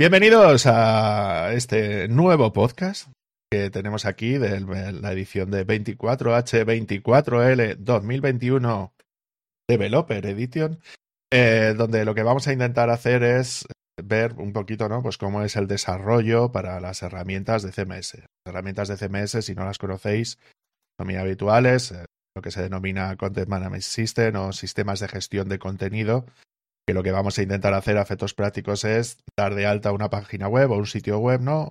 Bienvenidos a este nuevo podcast que tenemos aquí de la edición de 24H24L 2021 Developer Edition, donde lo que vamos a intentar hacer es ver un poquito, ¿no? Pues cómo es el desarrollo para las herramientas de CMS. Las herramientas de CMS, si no las conocéis, son muy habituales, lo que se denomina Content Management System o sistemas de gestión de contenido, que lo que vamos a intentar hacer a efectos prácticos es dar de alta una página web o un sitio web, ¿no?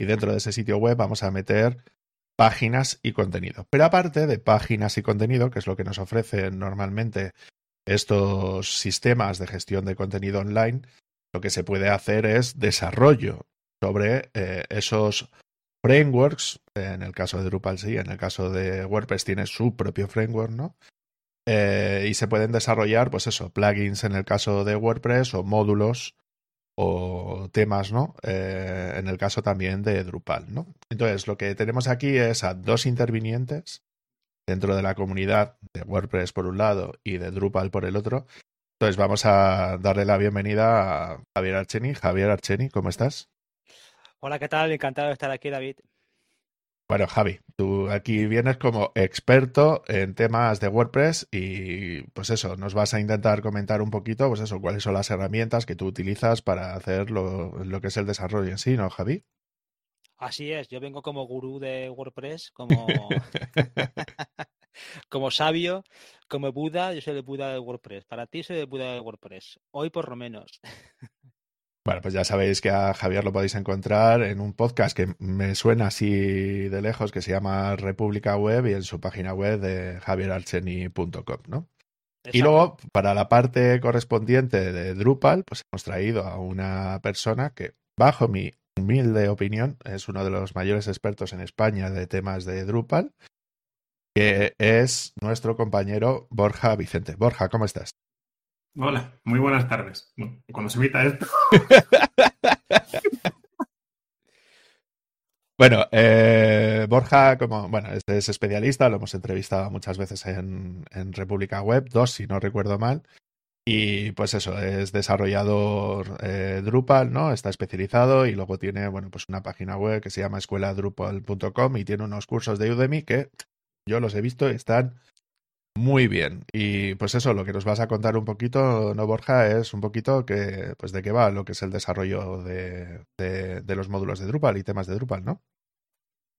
Y dentro de ese sitio web vamos a meter páginas y contenido. Pero aparte de páginas y contenido, que es lo que nos ofrecen normalmente estos sistemas de gestión de contenido online, lo que se puede hacer es desarrollo sobre esos frameworks. En el caso de Drupal sí, en el caso de WordPress tiene su propio framework, ¿no? Y se pueden desarrollar, pues eso, plugins en el caso de WordPress o módulos o temas, ¿no? En el caso también de Drupal, ¿no? Entonces, lo que tenemos aquí es a dos intervinientes dentro de la comunidad de WordPress por un lado y de Drupal por el otro. Entonces, vamos a darle la bienvenida a Javier Archenti. Javier Archenti, ¿cómo estás? Hola, ¿qué tal? Encantado de estar aquí, David. Bueno, Javi, tú aquí vienes como experto en temas de WordPress y pues eso, nos vas a intentar comentar un poquito, pues eso, cuáles son las herramientas que tú utilizas para hacer lo que es el desarrollo en sí, ¿no, Javi? Así es, yo vengo como gurú de WordPress, como, como sabio, como Buda, yo soy el Buda de WordPress. Para ti soy el Buda de WordPress, hoy por lo menos. Bueno, pues ya sabéis que a Javier lo podéis encontrar en un podcast que me suena así de lejos, que se llama República Web, y en su página web de javierarchenti.com, ¿no? Exacto. Y luego, para la parte correspondiente de Drupal, pues hemos traído a una persona que, bajo mi humilde opinión, es uno de los mayores expertos en España de temas de Drupal, que es nuestro compañero Borja Vicente. Borja, ¿cómo estás? Hola, muy buenas tardes. Bueno, cuando se evita esto... Bueno, Borja, como bueno, es especialista, lo hemos entrevistado muchas veces en República Web 2, si no recuerdo mal, y pues eso, es desarrollador Drupal, ¿no? Está especializado y luego tiene, bueno, pues una página web que se llama escueladrupal.com y tiene unos cursos de Udemy que yo los he visto y están... Muy bien, y pues eso, lo que nos vas a contar un poquito, ¿no, Borja? Es un poquito que, pues de qué va lo que es el desarrollo de los módulos de Drupal y temas de Drupal, ¿no?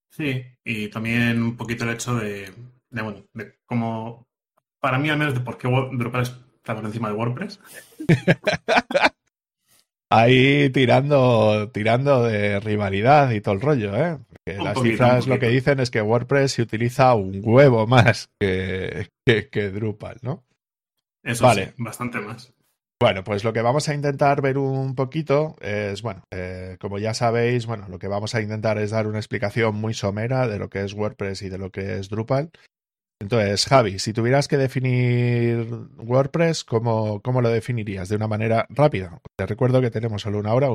Sí, y también un poquito el hecho de cómo, para mí al menos, de por qué Drupal está por encima de WordPress. Ahí tirando de rivalidad y todo el rollo, ¿eh? Porque las cifras lo que dicen es que WordPress se utiliza un huevo más que Drupal, ¿no? Eso vale. Sí, bastante más. Bueno, pues lo que vamos a intentar ver un poquito es, bueno, como ya sabéis, bueno, lo que vamos a intentar es dar una explicación muy somera de lo que es WordPress y de lo que es Drupal. Entonces, Javi, si tuvieras que definir WordPress, ¿cómo lo definirías? De una manera rápida. Te recuerdo que tenemos solo una hora,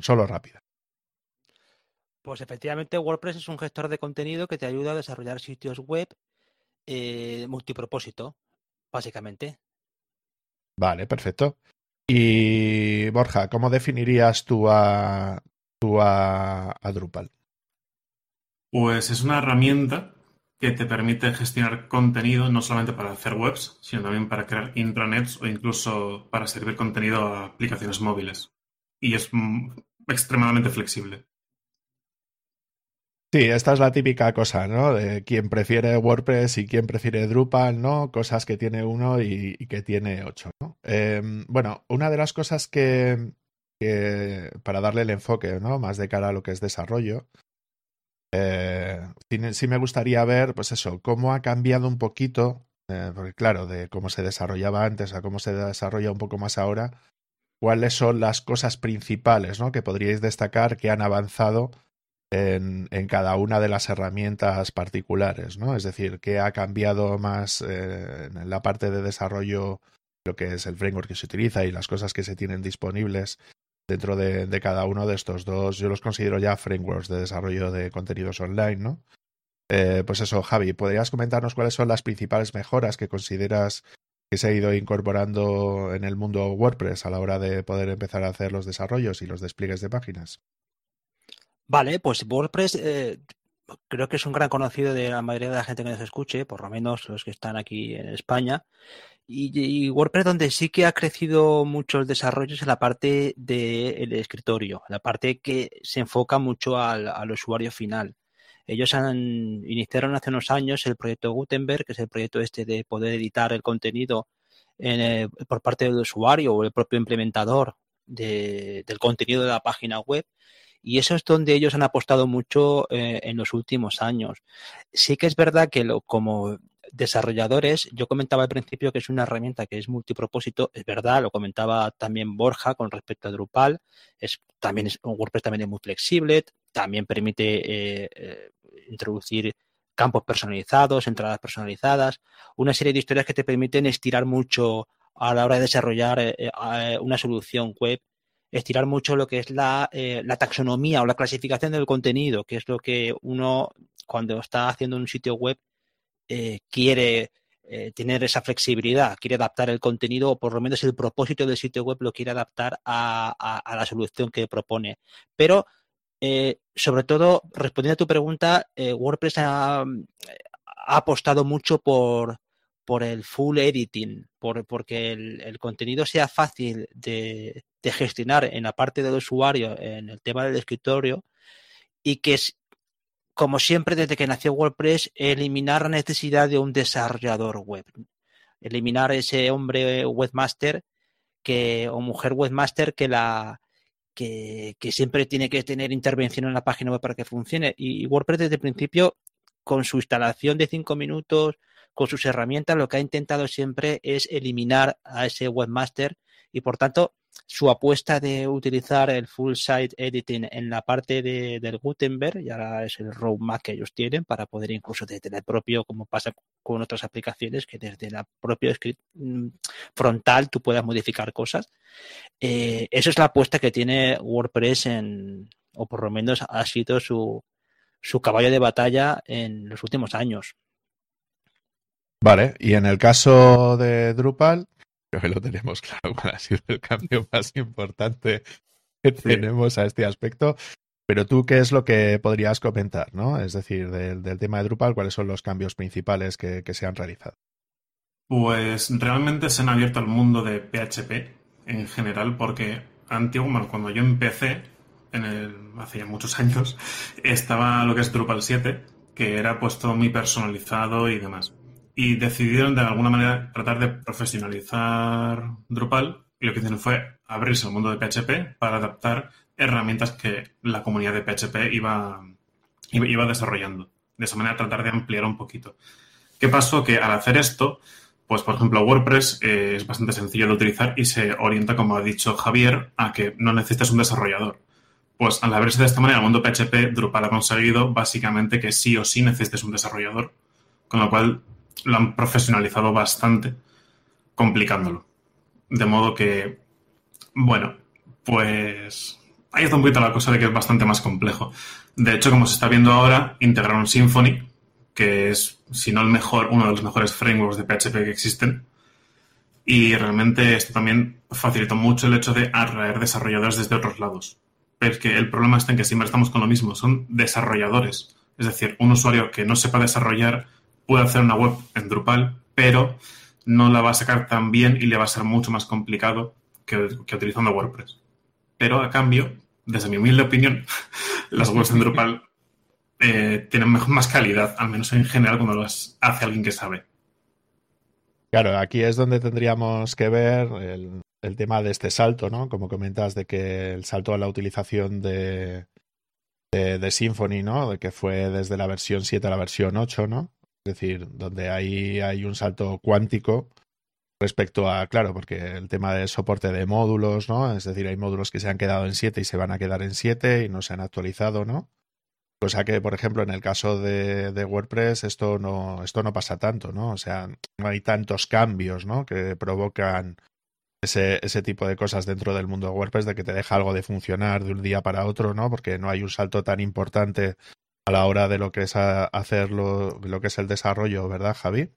solo rápida. Pues efectivamente, WordPress es un gestor de contenido que te ayuda a desarrollar sitios web multipropósito, básicamente. Vale, perfecto. Y, Borja, ¿cómo definirías tú a Drupal? Pues es una herramienta que te permite gestionar contenido no solamente para hacer webs, sino también para crear intranets o incluso para servir contenido a aplicaciones móviles. Y es extremadamente flexible. Sí, esta es la típica cosa, ¿no? De quien prefiere WordPress y quien prefiere Drupal, ¿no? Cosas que tiene uno y que tiene ocho, ¿no? Bueno, una de las cosas que para darle el enfoque, ¿no? Más de cara a lo que es desarrollo, sí me gustaría ver, pues eso, cómo ha cambiado un poquito, porque claro, de cómo se desarrollaba antes a cómo se desarrolla un poco más ahora, cuáles son las cosas principales, ¿no? Que podríais destacar que han avanzado en cada una de las herramientas particulares, ¿no? Es decir, qué ha cambiado más en la parte de desarrollo, lo que es el framework que se utiliza y las cosas que se tienen disponibles dentro de cada uno de estos dos, yo los considero ya frameworks de desarrollo de contenidos online, ¿no? Pues eso, Javi, ¿podrías comentarnos cuáles son las principales mejoras que consideras que se ha ido incorporando en el mundo WordPress a la hora de poder empezar a hacer los desarrollos y los despliegues de páginas? Vale, pues WordPress creo que es un gran conocido de la mayoría de la gente que nos escuche, por lo menos los que están aquí en España. Y WordPress, donde sí que ha crecido muchos desarrollos, en la parte del escritorio, la parte que se enfoca mucho al usuario final. Ellos iniciaron hace unos años el proyecto Gutenberg, que es el proyecto este de poder editar el contenido por parte del usuario o el propio implementador del contenido de la página web. Y eso es donde ellos han apostado mucho en los últimos años. Sí que es verdad que como desarrolladores, yo comentaba al principio que es una herramienta que es multipropósito, es verdad, lo comentaba también Borja con respecto a Drupal, WordPress también es muy flexible, también permite introducir campos personalizados, entradas personalizadas, una serie de historias que te permiten estirar mucho a la hora de desarrollar una solución web, estirar mucho lo que es la taxonomía o la clasificación del contenido, que es lo que uno, cuando está haciendo un sitio web, quiere tener esa flexibilidad, quiere adaptar el contenido, o por lo menos el propósito del sitio web lo quiere adaptar a la solución que propone. Pero, sobre todo, respondiendo a tu pregunta, WordPress ha apostado mucho por el full editing, porque el contenido sea fácil de gestionar en la parte del usuario, en el tema del escritorio, y que es, como siempre, desde que nació WordPress, eliminar la necesidad de un desarrollador web. Eliminar ese hombre webmaster o mujer webmaster que siempre tiene que tener intervención en la página web para que funcione. Y WordPress, desde el principio, con su instalación de 5 minutos, con sus herramientas, lo que ha intentado siempre es eliminar a ese webmaster, y por tanto su apuesta de utilizar el full site editing en la parte del Gutenberg, y ahora es el roadmap que ellos tienen para poder, incluso desde el propio, como pasa con otras aplicaciones, que desde la propia script frontal tú puedas modificar cosas. Esa es la apuesta que tiene WordPress, o por lo menos ha sido su caballo de batalla en los últimos años. Vale, y en el caso de Drupal, que lo tenemos claro cuál ha sido el cambio más importante que tenemos a este aspecto. Pero tú, ¿qué es lo que podrías comentar, ¿no? Es decir, del tema de Drupal, ¿cuáles son los cambios principales que se han realizado? Pues realmente se han abierto al mundo de PHP en general, porque antiguamente, cuando yo empecé, hace ya muchos años, estaba lo que es Drupal 7, que era puesto muy personalizado y demás. Y decidieron de alguna manera tratar de profesionalizar Drupal, y lo que hicieron fue abrirse al mundo de PHP para adaptar herramientas que la comunidad de PHP iba desarrollando. De esa manera tratar de ampliar un poquito. ¿Qué pasó? Que al hacer esto, pues por ejemplo WordPress es bastante sencillo de utilizar y se orienta, como ha dicho Javier, a que no necesitas un desarrollador. Pues al abrirse de esta manera al mundo PHP, Drupal ha conseguido básicamente que sí o sí necesites un desarrollador, con lo cual lo han profesionalizado bastante, complicándolo. De modo que, bueno, pues ahí está un poquito la cosa de que es bastante más complejo. De hecho, como se está viendo ahora, integraron Symfony, que es, si no el mejor, uno de los mejores frameworks de PHP que existen. Y realmente esto también facilitó mucho el hecho de atraer desarrolladores desde otros lados. Pero es que el problema está en que siempre estamos con lo mismo, son desarrolladores. Es decir, un usuario que no sepa desarrollar puede hacer una web en Drupal, pero no la va a sacar tan bien y le va a ser mucho más complicado que utilizando WordPress. Pero a cambio, desde mi humilde opinión, las webs en Drupal tienen más calidad, al menos en general, cuando las hace alguien que sabe. Claro, aquí es donde tendríamos que ver el tema de este salto, ¿no? Como comentas, de que el salto a la utilización de Symfony, ¿no? De que fue desde la versión 7 a la versión 8, ¿no? Es decir, donde ahí hay un salto cuántico respecto a, claro, porque el tema del soporte de módulos, ¿no? Es decir, hay módulos que se han quedado en 7 y se van a quedar en 7 y no se han actualizado, ¿no? Cosa que, por ejemplo, en el caso de WordPress, esto no pasa tanto, ¿no? O sea, no hay tantos cambios, ¿no? Que provocan ese tipo de cosas dentro del mundo de WordPress, de que te deja algo de funcionar de un día para otro, ¿no? Porque no hay un salto tan importante a la hora de lo que es hacer lo que es el desarrollo, ¿verdad, Javi?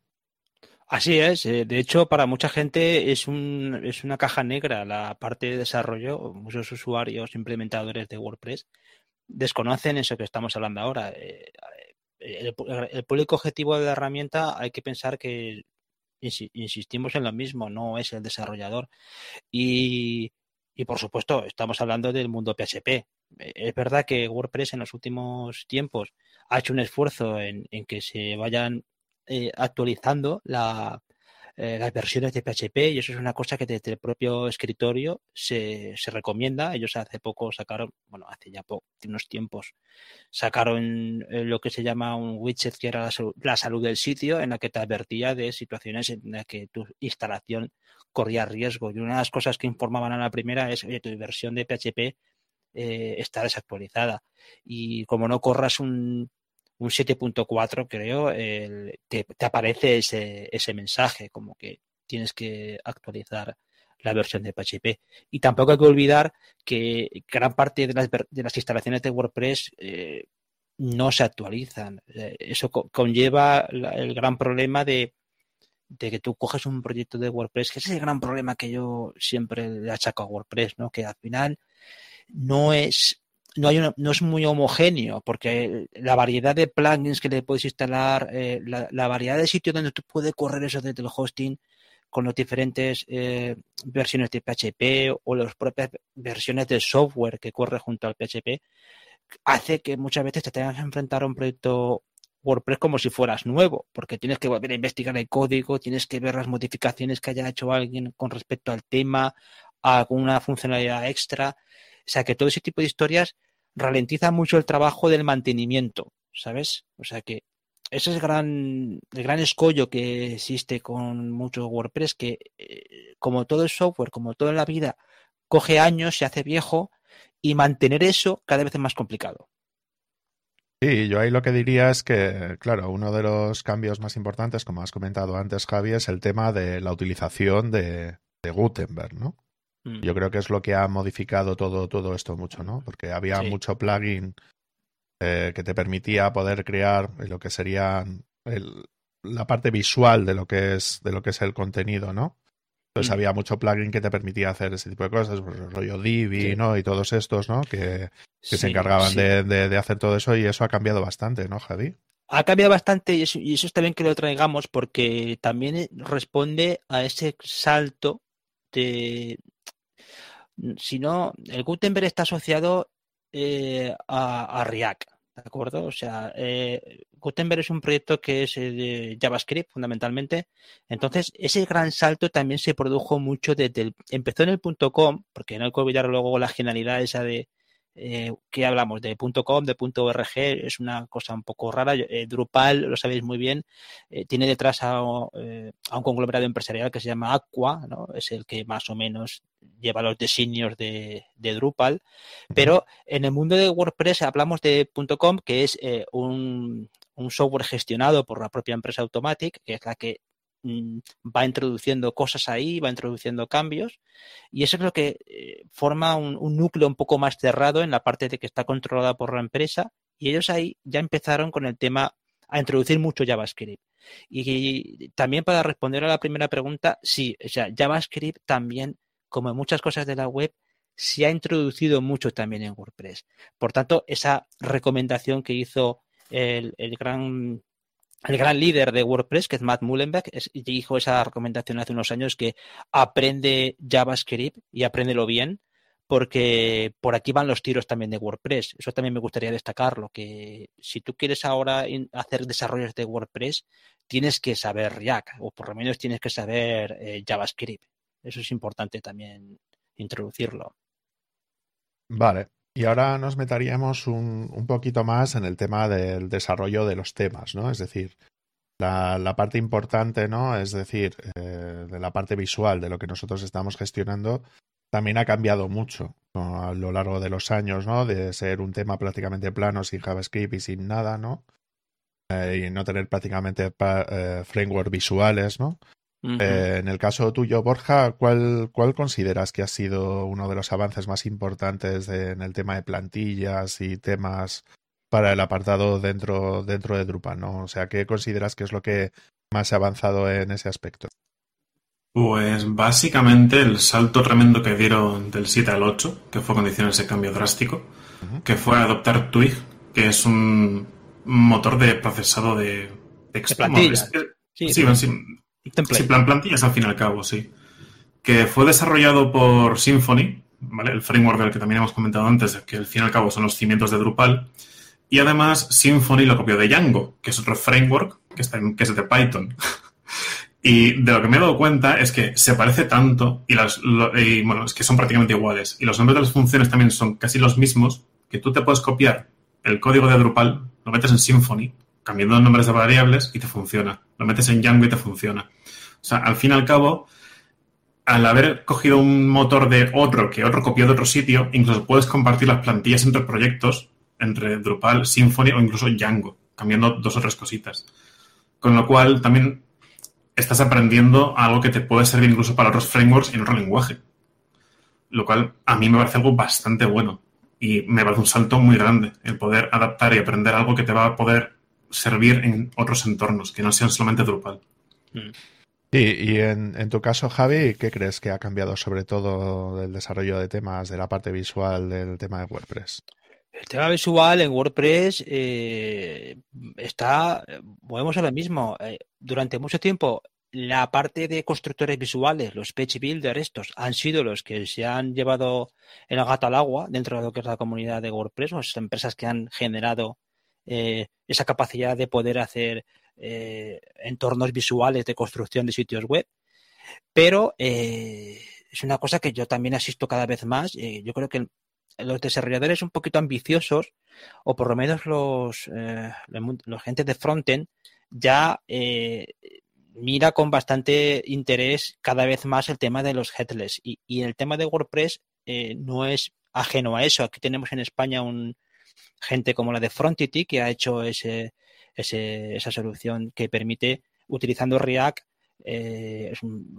Así es. De hecho, para mucha gente es una caja negra la parte de desarrollo. Muchos usuarios, implementadores de WordPress desconocen eso que estamos hablando ahora. El público objetivo de la herramienta hay que pensar que, insistimos en lo mismo, no es el desarrollador. Y por supuesto, estamos hablando del mundo PHP. Es verdad que WordPress en los últimos tiempos ha hecho un esfuerzo en que se vayan actualizando las versiones de PHP, y eso es una cosa que desde el propio escritorio se recomienda. Ellos hace poco sacaron, bueno, hace ya unos tiempos, sacaron lo que se llama un widget, que era la salud del sitio, en la que te advertía de situaciones en las que tu instalación corría riesgo. Y una de las cosas que informaban a la primera es, oye, tu versión de PHP está desactualizada. Y como no corras un 7.4, creo, te aparece ese mensaje, como que tienes que actualizar la versión de PHP. Y tampoco hay que olvidar que gran parte de las instalaciones de WordPress no se actualizan. Eso conlleva el gran problema de que tú coges un proyecto de WordPress, que es el gran problema que yo siempre le achaco a WordPress, ¿no? Que al final no es muy homogéneo, porque la variedad de plugins que le puedes instalar, la variedad de sitios donde tú puedes correr eso desde el hosting con las diferentes versiones de PHP o las propias versiones de software que corre junto al PHP, hace que muchas veces te tengas que enfrentar a un proyecto WordPress como si fueras nuevo, porque tienes que volver a investigar el código, tienes que ver las modificaciones que haya hecho alguien con respecto al tema, a alguna funcionalidad extra. O sea, que todo ese tipo de historias ralentiza mucho el trabajo del mantenimiento, ¿sabes? O sea, que ese es el gran escollo que existe con muchos WordPress, que como todo el software, como toda la vida, coge años, se hace viejo, y mantener eso cada vez es más complicado. Sí, yo ahí lo que diría es que, claro, uno de los cambios más importantes, como has comentado antes, Javi, es el tema de la utilización de Gutenberg, ¿no? Yo creo que es lo que ha modificado todo esto mucho, ¿no? Porque había mucho plugin que te permitía poder crear lo que sería la parte visual de lo que es el contenido, ¿no? Entonces había mucho plugin que te permitía hacer ese tipo de cosas, pues, el rollo Divi, ¿no? Y todos estos, ¿no? Que se encargaban de hacer todo eso, y eso ha cambiado bastante, ¿no, Javi? Ha cambiado bastante, y eso está bien que lo traigamos, porque también responde a ese salto de... Si no, el Gutenberg está asociado a React, ¿de acuerdo? O sea, Gutenberg es un proyecto que es de JavaScript, fundamentalmente. Entonces, ese gran salto también se produjo mucho empezó en el .com, porque no hay que olvidar luego la genialidad esa de que hablamos de .com, de .org, es una cosa un poco rara. Drupal, lo sabéis muy bien, tiene detrás a un conglomerado empresarial que se llama Aqua, ¿no? Es el que más o menos lleva los designios de Drupal, pero en el mundo de WordPress hablamos de .com, que es un software gestionado por la propia empresa Automatic, que es la que va introduciendo cosas ahí, va introduciendo cambios, y eso es lo que forma un núcleo un poco más cerrado en la parte de que está controlada por la empresa, y ellos ahí ya empezaron con el tema a introducir mucho JavaScript. Y también, para responder a la primera pregunta, sí, o sea, JavaScript también, como en muchas cosas de la web, se ha introducido mucho también en WordPress. Por tanto, esa recomendación que hizo el gran líder de WordPress, que es Matt Mullenberg, dijo esa recomendación hace unos años, que aprende JavaScript y apréndelo bien, porque por aquí van los tiros también de WordPress. Eso también me gustaría destacarlo, que si tú quieres ahora hacer desarrollos de WordPress, tienes que saber React, o por lo menos tienes que saber JavaScript. Eso es importante también introducirlo. Vale. Y ahora nos meteríamos un poquito más en el tema del desarrollo de los temas, ¿no? Es decir, la parte importante, ¿no? Es decir, de la parte visual de lo que nosotros estamos gestionando, también ha cambiado mucho, ¿no? A lo largo de los años, ¿no? De ser un tema prácticamente plano, sin JavaScript y sin nada, ¿no? Y no tener prácticamente framework visuales, ¿no? Uh-huh. En el caso tuyo, Borja, ¿cuál consideras que ha sido uno de los avances más importantes en el tema de plantillas y temas para el apartado dentro de Drupal, ¿no? O sea, ¿qué consideras que es lo que más avanzado en ese aspecto? Pues básicamente el salto tremendo que dieron del 7 al 8, que fue cuando hicieron ese cambio drástico, que fue adoptar Twig, que es un motor de procesado de texto. Plantillas al fin y al cabo, sí. Que fue desarrollado por Symfony, ¿vale? El framework del que también hemos comentado antes, que al fin y al cabo son los cimientos de Drupal. Y además Symfony lo copió de Django, que es otro framework que es de Python. Y de lo que me he dado cuenta es que se parece tanto y es que son prácticamente iguales. Y los nombres de las funciones también son casi los mismos, que tú te puedes copiar el código de Drupal, lo metes en Symfony, cambiando los nombres de variables y te funciona. Lo metes en Django y te funciona. O sea, al fin y al cabo, al haber cogido un motor de otro que otro copió de otro sitio, incluso puedes compartir las plantillas entre proyectos, entre Drupal, Symfony o incluso Django, cambiando dos o tres cositas. Con lo cual también estás aprendiendo algo que te puede servir incluso para otros frameworks en otro lenguaje. Lo cual a mí me parece algo bastante bueno y me parece un salto muy grande el poder adaptar y aprender algo que te va a poder servir en otros entornos que no sean solamente Drupal. Sí, y en tu caso, Javi, ¿qué crees que ha cambiado sobre todo del desarrollo de temas, de la parte visual, del tema de WordPress? El tema visual en WordPress volvemos a lo mismo. Durante mucho tiempo, la parte de constructores visuales, los page builders estos, han sido los que se han llevado el gato al agua dentro de lo que es la comunidad de WordPress, las empresas que han generado esa capacidad de poder hacer entornos visuales de construcción de sitios web. Pero es una cosa que yo también asisto cada vez más. Yo creo que los desarrolladores un poquito ambiciosos, o por lo menos los gente de frontend, ya mira con bastante interés cada vez más el tema de los headless. Y el tema de WordPress no es ajeno a eso. Aquí tenemos en España gente como la de Frontity, que ha hecho esa solución que permite, utilizando React,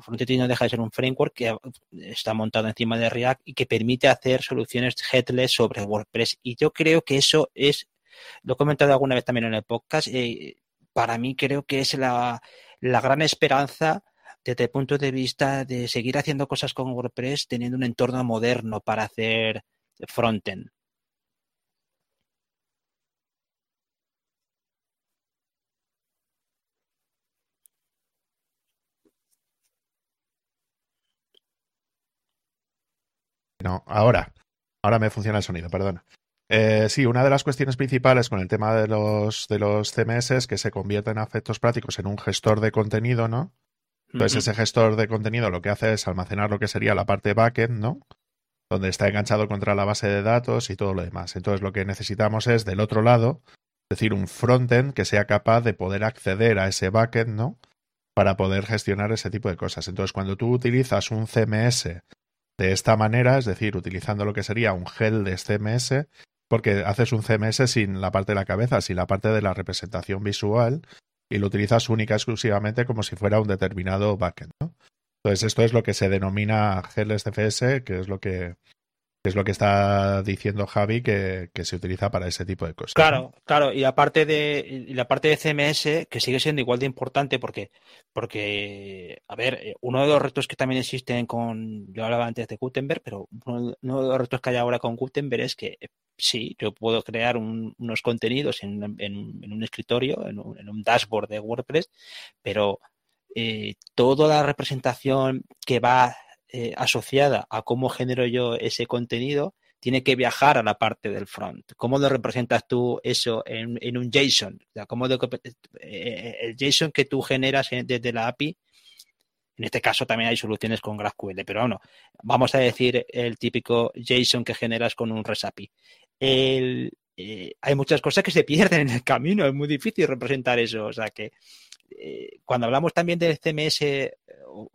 Frontity no deja de ser un framework que está montado encima de React y que permite hacer soluciones headless sobre WordPress. Y yo creo que eso es, lo he comentado alguna vez también en el podcast, para mí creo que es la gran esperanza desde el punto de vista de seguir haciendo cosas con WordPress teniendo un entorno moderno para hacer frontend. No, ahora me funciona el sonido, perdona. Sí, una de las cuestiones principales con el tema de los CMS es que se convierten a efectos prácticos en un gestor de contenido, ¿no? Entonces ese gestor de contenido lo que hace es almacenar lo que sería la parte backend, ¿no? Donde está enganchado contra la base de datos y todo lo demás. Entonces lo que necesitamos es, del otro lado, es decir, un frontend que sea capaz de poder acceder a ese backend, ¿no? Para poder gestionar ese tipo de cosas. Entonces cuando tú utilizas un CMS de esta manera, es decir, utilizando lo que sería un headless CMS, porque haces un CMS sin la parte de la cabeza, sin la parte de la representación visual, y lo utilizas única y exclusivamente como si fuera un determinado backend, ¿no? Entonces esto es lo que se denomina headless CMS, que es lo que está diciendo Javi, que se utiliza para ese tipo de cosas. Claro, ¿no? Claro, y la parte de CMS, que sigue siendo igual de importante porque a ver, uno de los retos que también existen yo hablaba antes de Gutenberg, pero uno de los retos que hay ahora con Gutenberg es que sí, yo puedo crear unos contenidos en un escritorio, en un dashboard de WordPress, pero toda la representación que va asociada a cómo genero yo ese contenido tiene que viajar a la parte del front. ¿Cómo lo representas tú eso en un JSON? O sea, el JSON que tú generas desde la API, en este caso también hay soluciones con GraphQL, pero bueno, vamos a decir el típico JSON que generas con un REST API. Hay muchas cosas que se pierden en el camino, es muy difícil representar eso, o sea que cuando hablamos también del CMS,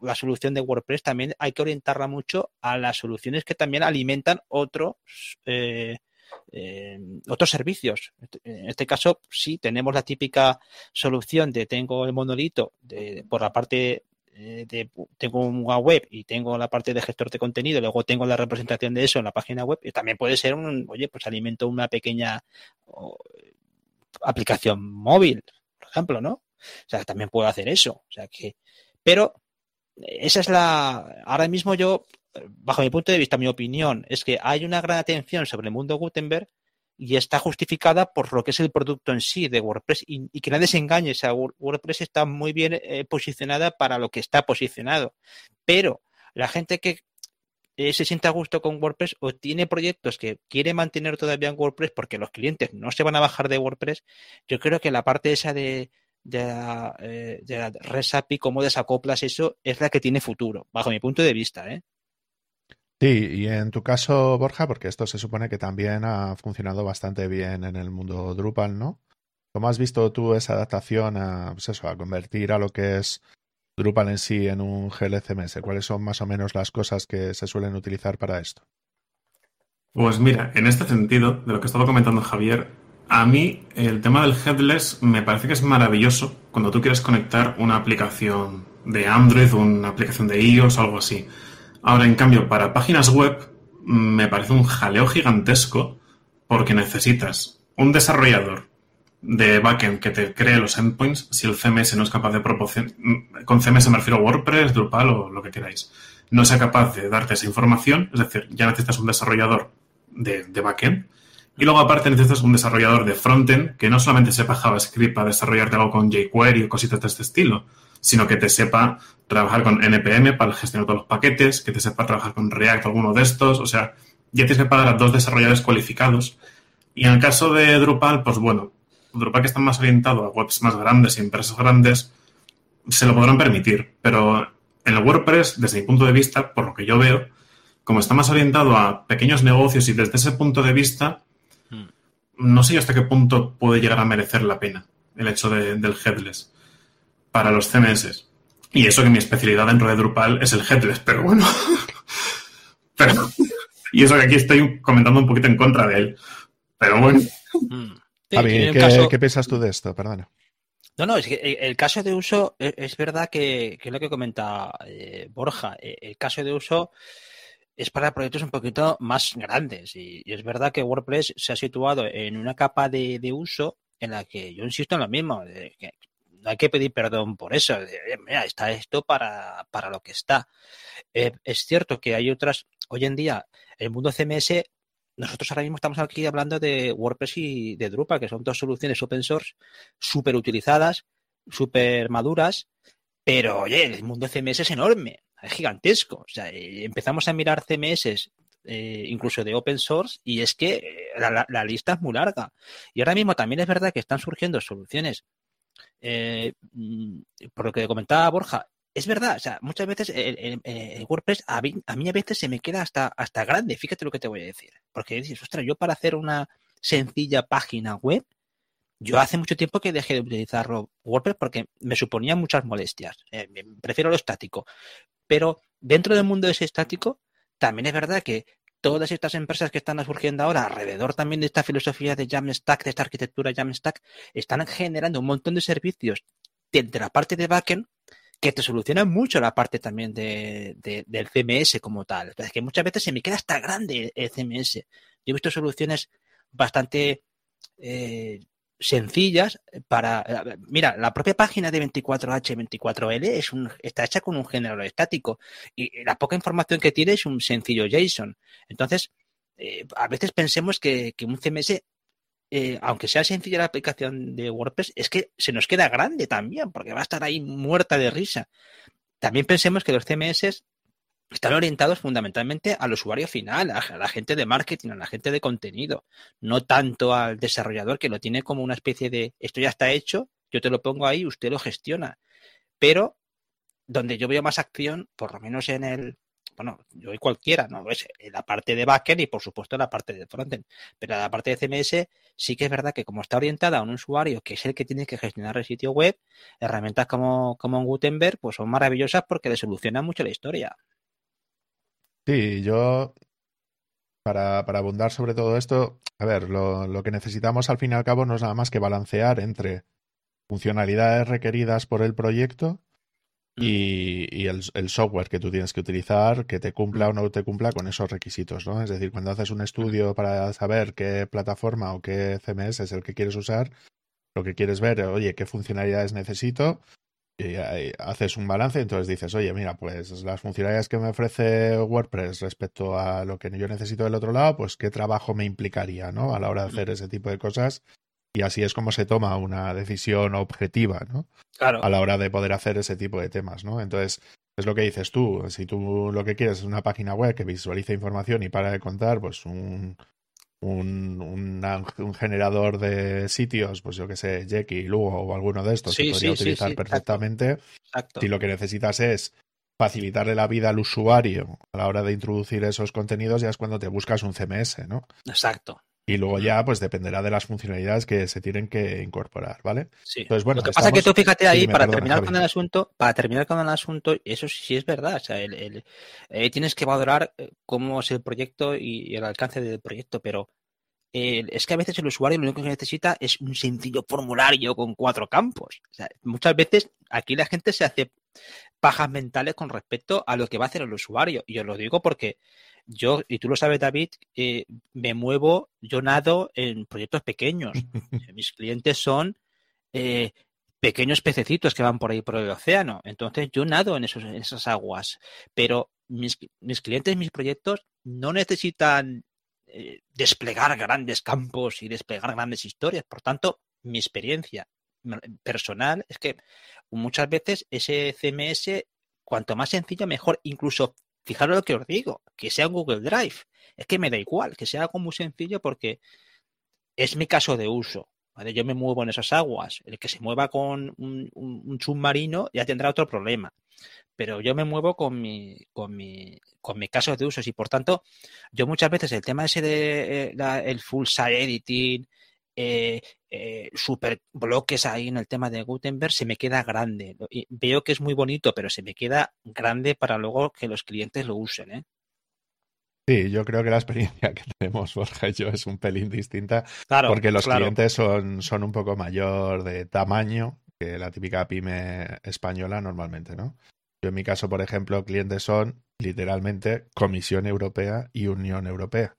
la solución de WordPress, también hay que orientarla mucho a las soluciones que también alimentan otros servicios. En este caso, sí, tenemos la típica solución de tengo el monolito por la parte tengo una web y tengo la parte de gestor de contenido, luego tengo la representación de eso en la página web, y también puede ser alimento una pequeña aplicación móvil, por ejemplo, ¿no? O sea, también puedo hacer eso. O sea que, pero esa es la... Ahora mismo yo, bajo mi punto de vista, mi opinión es que hay una gran atención sobre el mundo Gutenberg y está justificada por lo que es el producto en sí de WordPress. Y que nadie se engañe, o sea, WordPress está muy bien posicionada para lo que está posicionado. Pero la gente que se siente a gusto con WordPress o tiene proyectos que quiere mantener todavía en WordPress porque los clientes no se van a bajar de WordPress, yo creo que la parte esa de la REST API, cómo desacoplas eso, es la que tiene futuro, bajo mi punto de vista, ¿eh? Sí, y en tu caso, Borja, porque esto se supone que también ha funcionado bastante bien en el mundo Drupal, ¿no? ¿Cómo has visto tú esa adaptación a, pues eso, a convertir a lo que es Drupal en sí en un GLCMS? ¿Cuáles son más o menos las cosas que se suelen utilizar para esto? Pues mira, en este sentido, de lo que estaba comentando Javier, a mí el tema del headless me parece que es maravilloso cuando tú quieres conectar una aplicación de Android, una aplicación de iOS, algo así. Ahora, en cambio, para páginas web me parece un jaleo gigantesco porque necesitas un desarrollador de backend que te cree los endpoints si el CMS no es capaz de proporcionar... Con CMS me refiero a WordPress, Drupal o lo que queráis. No sea capaz de darte esa información, es decir, ya necesitas un desarrollador de backend y luego aparte necesitas un desarrollador de frontend que no solamente sepa JavaScript para desarrollarte algo con jQuery o cositas de este estilo, sino que te sepa trabajar con NPM para gestionar todos los paquetes, que te sepa trabajar con React o alguno de estos. O sea, ya tienes que pagar a dos desarrolladores cualificados. Y en el caso de Drupal, pues bueno, Drupal que está más orientado a webs más grandes y empresas grandes, se lo podrán permitir. Pero en el WordPress, desde mi punto de vista, por lo que yo veo, como está más orientado a pequeños negocios y desde ese punto de vista, no sé yo hasta qué punto puede llegar a merecer la pena el hecho del headless para los CMS. Y eso que mi especialidad dentro de Drupal es el headless, pero bueno. Pero, y eso que aquí estoy comentando un poquito en contra de él. Pero bueno. Javi, ¿qué piensas tú de esto? Perdona. No, es que el caso de uso, es verdad que es lo que comenta Borja, el caso de uso es para proyectos un poquito más grandes. Y es verdad que WordPress se ha situado en una capa de uso en la que yo insisto en lo mismo, que no hay que pedir perdón por eso. Mira, está esto para lo que está. Es cierto que hay otras... Hoy en día, el mundo CMS, nosotros ahora mismo estamos aquí hablando de WordPress y de Drupal, que son dos soluciones open source súper utilizadas, súper maduras, pero, oye, el mundo CMS es enorme, es gigantesco. O sea, empezamos a mirar CMS incluso de open source y es que la lista es muy larga. Y ahora mismo también es verdad que están surgiendo soluciones. Por lo que comentaba Borja, es verdad, o sea, muchas veces el WordPress a mí a veces se me queda hasta grande, fíjate lo que te voy a decir, porque dices, ostras, yo para hacer una sencilla página web, yo hace mucho tiempo que dejé de utilizar WordPress porque me suponía muchas molestias, prefiero lo estático, pero dentro del mundo de ese estático, también es verdad que todas estas empresas que están surgiendo ahora alrededor también de esta filosofía de Jamstack, de esta arquitectura Jamstack, están generando un montón de servicios de la parte de backend que te solucionan mucho la parte también del CMS como tal. O sea, es que muchas veces se me queda hasta grande el CMS. Yo he visto soluciones bastante sencillas para... Mira, la propia página de 24H, 24L está hecha con un generador estático y la poca información que tiene es un sencillo JSON. Entonces, a veces pensemos que un CMS, aunque sea sencilla la aplicación de WordPress, es que se nos queda grande también porque va a estar ahí muerta de risa. También pensemos que los CMS están orientados fundamentalmente al usuario final, a la gente de marketing, a la gente de contenido, no tanto al desarrollador que lo tiene como una especie de esto ya está hecho, yo te lo pongo ahí, usted lo gestiona. Pero donde yo veo más acción, por lo menos en el, bueno, yo y cualquiera, no es en la parte de backend y por supuesto en la parte de frontend, pero en la parte de CMS sí que es verdad que como está orientada a un usuario que es el que tiene que gestionar el sitio web, herramientas como Gutenberg pues son maravillosas porque le solucionan mucho la historia. Sí, yo, para abundar sobre todo esto, a ver, lo que necesitamos al fin y al cabo no es nada más que balancear entre funcionalidades requeridas por el proyecto y el software que tú tienes que utilizar, que te cumpla o no te cumpla con esos requisitos, ¿no? Es decir, cuando haces un estudio para saber qué plataforma o qué CMS es el que quieres usar, Lo que quieres ver, oye, qué funcionalidades necesito, y haces un balance, entonces dices, oye, mira, pues las funcionalidades que me ofrece WordPress respecto a lo que yo necesito del otro lado, pues qué trabajo me implicaría, ¿no? A la hora de hacer ese tipo de cosas. Y así es como se toma una decisión objetiva, ¿no? Claro. A la hora de poder hacer ese tipo de temas, ¿no? Entonces, es lo que dices tú. Si tú lo que quieres es una página web que visualice información y para de contar, pues un generador de sitios, pues yo que sé, Jekyll, Lugo o alguno de estos, se podría utilizar perfectamente. Exacto. Si lo que necesitas es facilitarle la vida al usuario a la hora de introducir esos contenidos, ya es cuando te buscas un CMS, ¿no? Exacto. Y luego ya, pues dependerá de las funcionalidades que se tienen que incorporar, ¿vale? Sí. Entonces, bueno, lo que pasa es que tú fíjate ahí, para terminar con el asunto, eso sí es verdad. O sea, tienes que valorar cómo es el proyecto y el alcance del proyecto, pero es que a veces el usuario lo único que necesita es un sencillo formulario con 4 campos. O sea, muchas veces aquí la gente se hace pajas mentales con respecto a lo que va a hacer el usuario. Y os lo digo porque yo, y tú lo sabes, David, me muevo, yo nado en proyectos pequeños. Mis clientes son pequeños pececitos que van por ahí por el océano. Entonces yo nado en esas aguas. Pero mis clientes, mis proyectos no necesitan desplegar grandes campos y desplegar grandes historias. Por tanto, mi experiencia personal es que muchas veces ese CMS, cuanto más sencillo, mejor. Incluso, fijaros lo que os digo, que sea un Google Drive. Es que me da igual, que sea algo muy sencillo porque es mi caso de uso, ¿vale? Yo me muevo en esas aguas. El que se mueva con un submarino ya tendrá otro problema. Pero yo me muevo con mi caso de uso. Y por tanto, yo muchas veces el tema ese de el full site editing, super bloques ahí en el tema de Gutenberg, se me queda grande. Veo que es muy bonito, pero se me queda grande para luego que los clientes lo usen, ¿eh? Sí, yo creo que la experiencia que tenemos Borja y yo es un pelín distinta, claro, porque los clientes son un poco mayor de tamaño que la típica pyme española normalmente, ¿no? Yo en mi caso, por ejemplo, clientes son literalmente Comisión Europea y Unión Europea.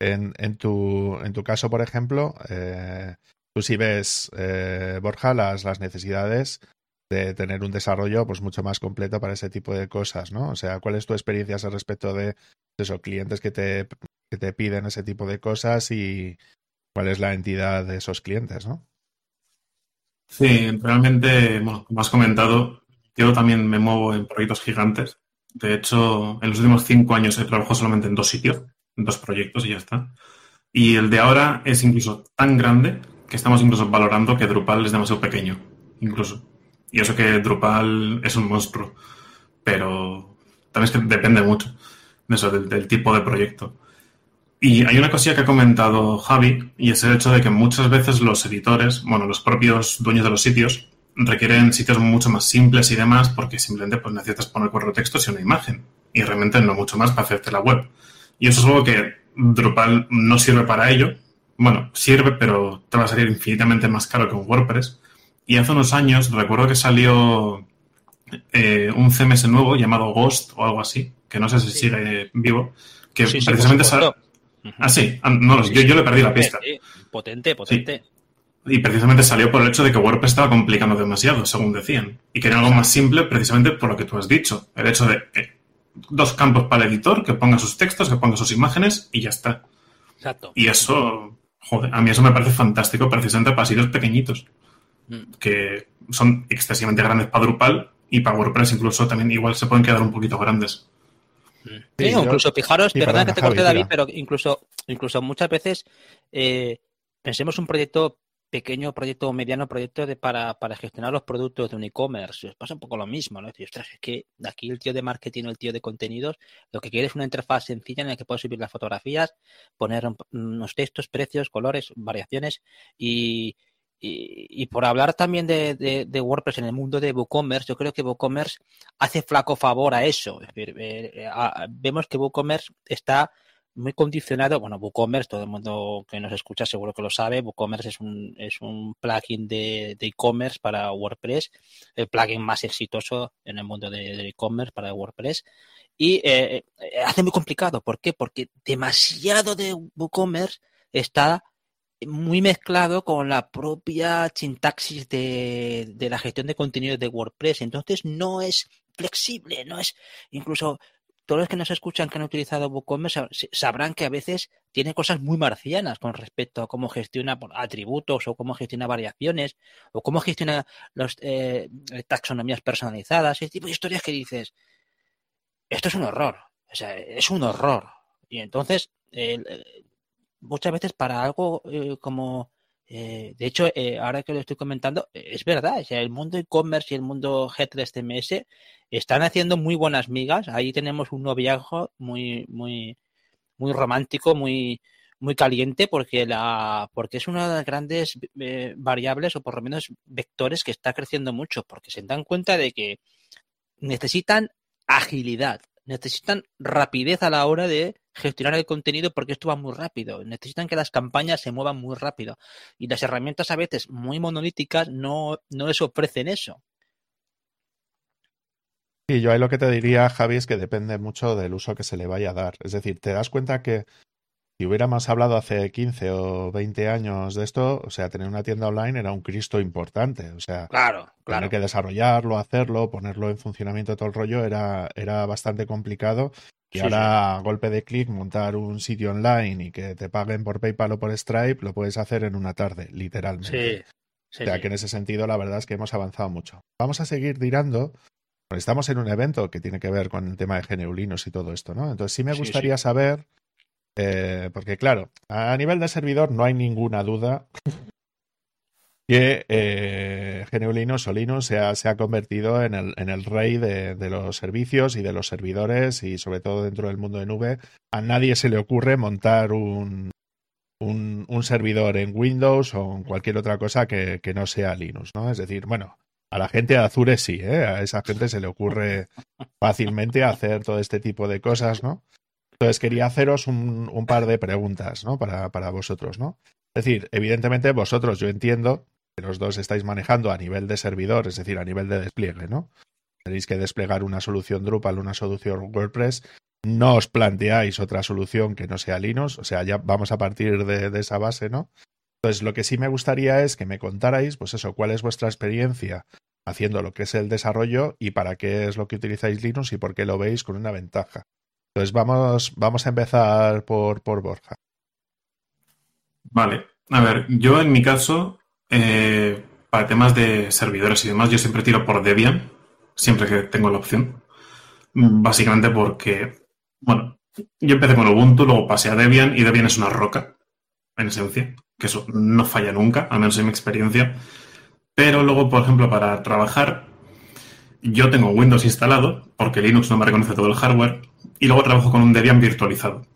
En tu caso, por ejemplo, tú sí ves, Borja, las necesidades de tener un desarrollo pues mucho más completo para ese tipo de cosas, ¿no? O sea, ¿cuál es tu experiencia al respecto de esos clientes que te piden ese tipo de cosas y cuál es la entidad de esos clientes, ¿no? Sí, realmente, bueno, como has comentado, yo también me muevo en proyectos gigantes. De hecho, en los últimos 5 años he trabajado solamente en 2 sitios. 2 proyectos y ya está. Y el de ahora es incluso tan grande que estamos incluso valorando que Drupal es demasiado pequeño, incluso. Y eso que Drupal es un monstruo, pero también es que depende mucho de eso, del tipo de proyecto. Y hay una cosilla que ha comentado Javi, y es el hecho de que muchas veces los editores, bueno, los propios dueños de los sitios, requieren sitios mucho más simples y demás, porque simplemente pues necesitas poner correo texto y una imagen, y realmente no mucho más para hacerte la web. Y eso es algo que Drupal no sirve para ello. Bueno, sirve, pero te va a salir infinitamente más caro que un WordPress. Y hace unos años recuerdo que salió un CMS nuevo llamado Ghost o algo así, que no sé si sigue vivo, que sí, precisamente salió... Ah, sí, no, yo le perdí la pista. Potente. Sí. Y precisamente salió por el hecho de que WordPress estaba complicando demasiado, según decían. Y querían algo más simple precisamente por lo que tú has dicho. El hecho de... 2 campos para el editor, que ponga sus textos, que ponga sus imágenes y ya está. Exacto. Y eso, joder, a mí eso me parece fantástico precisamente para sitios pequeñitos, que son excesivamente grandes para Drupal y para WordPress incluso también igual se pueden quedar un poquito grandes. Sí, incluso fijaros, perdón que te corté, David, pero incluso muchas veces pensemos un proyecto pequeño, proyecto mediano, proyecto para gestionar los productos de un e-commerce. Os pasa un poco lo mismo, ¿no? Y, ostras, es que aquí el tío de marketing o el tío de contenidos lo que quiere es una interfaz sencilla en la que puedes subir las fotografías, poner unos textos, precios, colores, variaciones y por hablar también de WordPress en el mundo de WooCommerce, yo creo que WooCommerce hace flaco favor a eso. Es decir, vemos que WooCommerce está... muy condicionado, bueno, WooCommerce, todo el mundo que nos escucha seguro que lo sabe, WooCommerce es un plugin de e-commerce para WordPress, el plugin más exitoso en el mundo de e-commerce para WordPress, y hace muy complicado. ¿Por qué? Porque demasiado de WooCommerce está muy mezclado con la propia sintaxis de la gestión de contenidos de WordPress. Entonces no es flexible, no es... Incluso todos los que nos escuchan que han utilizado WooCommerce sabrán que a veces tiene cosas muy marcianas con respecto a cómo gestiona atributos o cómo gestiona variaciones o cómo gestiona las taxonomías personalizadas, ese tipo de historias que dices, esto es un horror, o sea, es un horror. Y entonces... muchas veces para algo como... de hecho, ahora que lo estoy comentando, es verdad. O sea, el mundo e-commerce y el mundo G3CMS están haciendo muy buenas migas. Ahí tenemos un noviazgo muy romántico, muy caliente, porque es una de las grandes variables o por lo menos vectores que está creciendo mucho, porque se dan cuenta de que necesitan agilidad, necesitan rapidez a la hora de gestionar el contenido, porque esto va muy rápido. Necesitan que las campañas se muevan muy rápido. Y las herramientas a veces muy monolíticas no les ofrecen eso. Sí, yo ahí lo que te diría, Javi, es que depende mucho del uso que se le vaya a dar. Es decir, te das cuenta que si hubiéramos hablado hace 15 o 20 años de esto, o sea, tener una tienda online era un Cristo importante. O sea, claro. Tener que desarrollarlo, hacerlo, ponerlo en funcionamiento, todo el rollo era bastante complicado. Y ahora, a golpe de clic, montar un sitio online y que te paguen por PayPal o por Stripe, lo puedes hacer en una tarde, literalmente. Sí, o sea, que en ese sentido, la verdad es que hemos avanzado mucho. Vamos a seguir tirando. Estamos en un evento que tiene que ver con el tema de GNU Linux y todo esto, ¿no? Entonces, sí me gustaría saber, porque claro, a nivel de servidor no hay ninguna duda que GNU Linux o Linux se ha convertido en el rey de los servicios y de los servidores, y sobre todo dentro del mundo de nube. A nadie se le ocurre montar un servidor en Windows o en cualquier otra cosa que no sea Linux, ¿no? Es decir, bueno, a la gente de Azure sí, ¿eh? A esa gente se le ocurre fácilmente hacer todo este tipo de cosas, ¿no? Entonces quería haceros un par de preguntas, ¿no? Para vosotros, ¿no? Es decir, evidentemente vosotros, yo entiendo que los dos estáis manejando a nivel de servidor, es decir, a nivel de despliegue, ¿no? Tenéis que desplegar una solución Drupal, una solución WordPress. No os planteáis otra solución que no sea Linux. O sea, ya vamos a partir de esa base, ¿no? Entonces, lo que sí me gustaría es que me contarais, pues eso, cuál es vuestra experiencia haciendo lo que es el desarrollo y para qué es lo que utilizáis Linux y por qué lo veis con una ventaja. Entonces, vamos a empezar por Borja. Vale. A ver, yo en mi caso... para temas de servidores y demás, yo siempre tiro por Debian, siempre que tengo la opción. Básicamente porque, bueno, yo empecé con Ubuntu, luego pasé a Debian, y Debian es una roca, en esencia, que eso no falla nunca, al menos en mi experiencia. Pero luego, por ejemplo, para trabajar, yo tengo Windows instalado, porque Linux no me reconoce todo el hardware, y luego trabajo con un Debian virtualizado.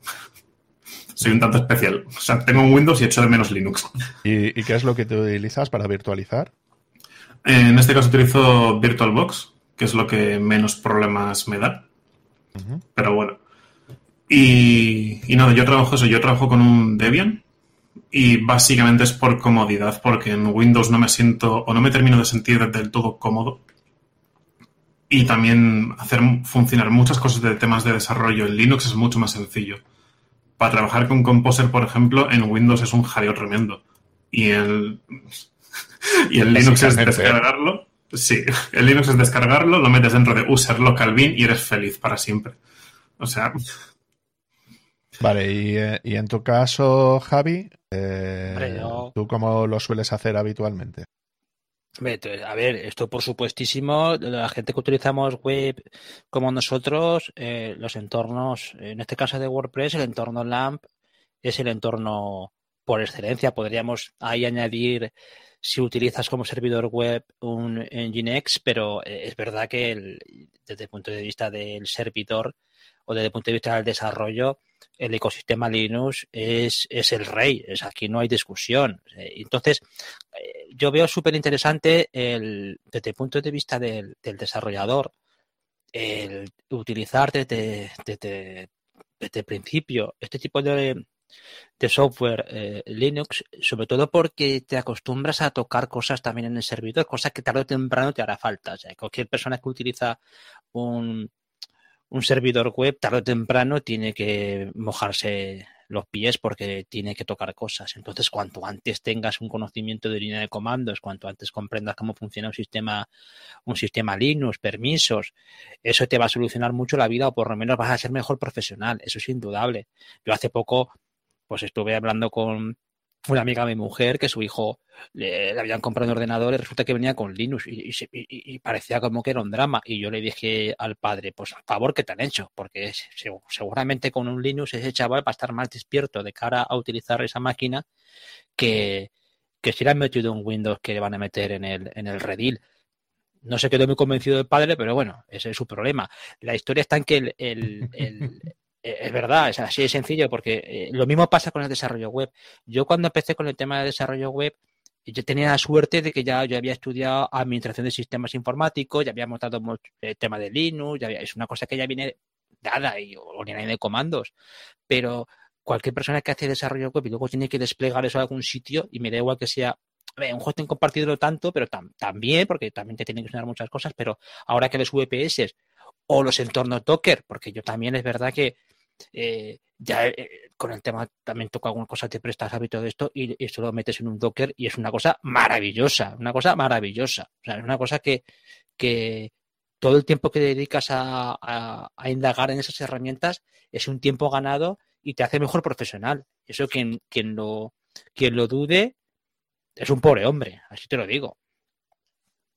Soy un tanto especial. O sea, tengo un Windows y echo de menos Linux. ¿Y qué es lo que te utilizas para virtualizar? En este caso utilizo VirtualBox, que es lo que menos problemas me da. Uh-huh. Pero bueno. Y nada, yo trabajo eso. Yo trabajo con un Debian y básicamente es por comodidad, porque en Windows no me siento o no me termino de sentir del todo cómodo. Y también hacer funcionar muchas cosas de temas de desarrollo en Linux es mucho más sencillo. Para trabajar con Composer, por ejemplo, en Windows es un jaleo tremendo. Y el Linux es descargarlo. Sí, el Linux es descargarlo, lo metes dentro de user local bin y eres feliz para siempre. O sea... Vale, y en tu caso, Javi, ¿tú cómo lo sueles hacer habitualmente? A ver, esto por supuestísimo, la gente que utilizamos web como nosotros, los entornos, en este caso de WordPress, el entorno LAMP es el entorno por excelencia. Podríamos ahí añadir, si utilizas como servidor web, un Nginx, pero es verdad que desde el punto de vista del servidor o desde el punto de vista del desarrollo, el ecosistema Linux es el rey, aquí no hay discusión. Entonces, yo veo súper interesante desde el punto de vista del desarrollador, el utilizar desde el principio este tipo de software Linux, sobre todo porque te acostumbras a tocar cosas también en el servidor, cosas que tarde o temprano te hará falta. O sea, cualquier persona que utiliza un servidor web, tarde o temprano, tiene que mojarse los pies porque tiene que tocar cosas. Entonces, cuanto antes tengas un conocimiento de línea de comandos, cuanto antes comprendas cómo funciona un sistema Linux, permisos, eso te va a solucionar mucho la vida, o por lo menos vas a ser mejor profesional. Eso es indudable. Yo hace poco pues estuve hablando con una amiga de mi mujer que su hijo le habían comprado un ordenador y resulta que venía con Linux y parecía como que era un drama. Y yo le dije al padre, pues por favor, ¿qué te han hecho? Porque seguramente con un Linux ese chaval va a estar más despierto de cara a utilizar esa máquina que si le han metido un Windows que le van a meter en el redil. No se quedó muy convencido del padre, pero bueno, ese es su problema. La historia está en que es verdad, es así de sencillo, porque lo mismo pasa con el desarrollo web. Yo cuando empecé con el tema de desarrollo web, yo tenía la suerte de que ya yo había estudiado administración de sistemas informáticos, ya había montado el tema de Linux, es una cosa que ya viene dada y línea de comandos. Pero cualquier persona que hace desarrollo web y luego tiene que desplegar eso a algún sitio, y me da igual que sea un hosting compartido tanto, pero también, porque también te tienen que enseñar muchas cosas, pero ahora que los VPS o los entornos Docker, porque yo también es verdad que con el tema también toco algunas cosas, te prestas hábitos de esto y esto lo metes en un Docker y es una cosa maravillosa. O sea, es una cosa que todo el tiempo que dedicas a indagar en esas herramientas es un tiempo ganado y te hace mejor profesional. Eso quien lo dude es un pobre hombre, así te lo digo.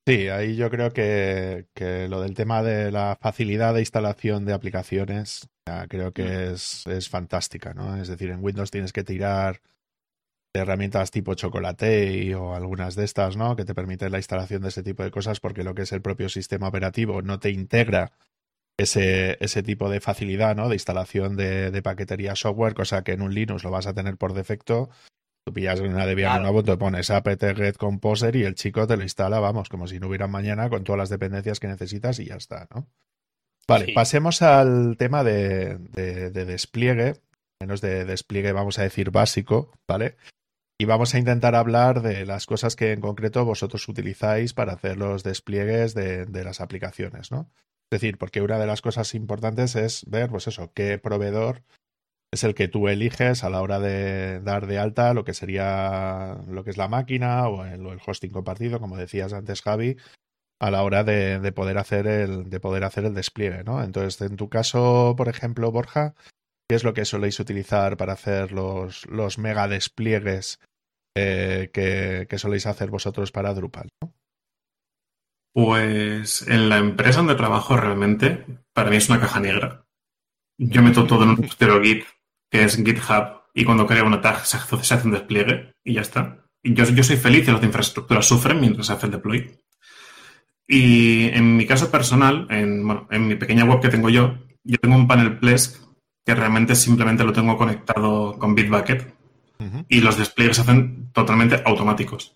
Sí, ahí yo creo que lo del tema de la facilidad de instalación de aplicaciones creo que es fantástica, ¿no? Es decir, en Windows tienes que tirar de herramientas tipo Chocolatey o algunas de estas, ¿no? Que te permiten la instalación de ese tipo de cosas porque lo que es el propio sistema operativo no te integra ese tipo de facilidad, ¿no? De instalación de paquetería software, cosa que en un Linux lo vas a tener por defecto. Tú pillas una Debian, claro, te pones apt-get Composer y el chico te lo instala, vamos, como si no hubiera mañana, con todas las dependencias que necesitas y ya está, ¿no? Vale, sí. Pasemos al tema de despliegue, menos de despliegue, vamos a decir, básico, ¿vale? Y vamos a intentar hablar de las cosas que en concreto vosotros utilizáis para hacer los despliegues de las aplicaciones, ¿no? Es decir, porque una de las cosas importantes es ver, pues eso, qué proveedor es el que tú eliges a la hora de dar de alta lo que sería lo que es la máquina o el hosting compartido, como decías antes, Javi, a la hora de poder hacer el despliegue, ¿no? Entonces, en tu caso, por ejemplo, Borja, ¿qué es lo que soléis utilizar para hacer los mega despliegues que soléis hacer vosotros para Drupal, ¿no? Pues en la empresa donde trabajo realmente, para mí es una caja negra. Yo meto todo en un repositorio Git, que es GitHub, y cuando creo una tag se hace un despliegue y ya está. Yo soy feliz y los de infraestructura sufren mientras se hace el deploy. Y en mi caso personal, en mi pequeña web que tengo yo tengo un panel Plesk que realmente simplemente lo tengo conectado con Bitbucket y los despliegues se hacen totalmente automáticos.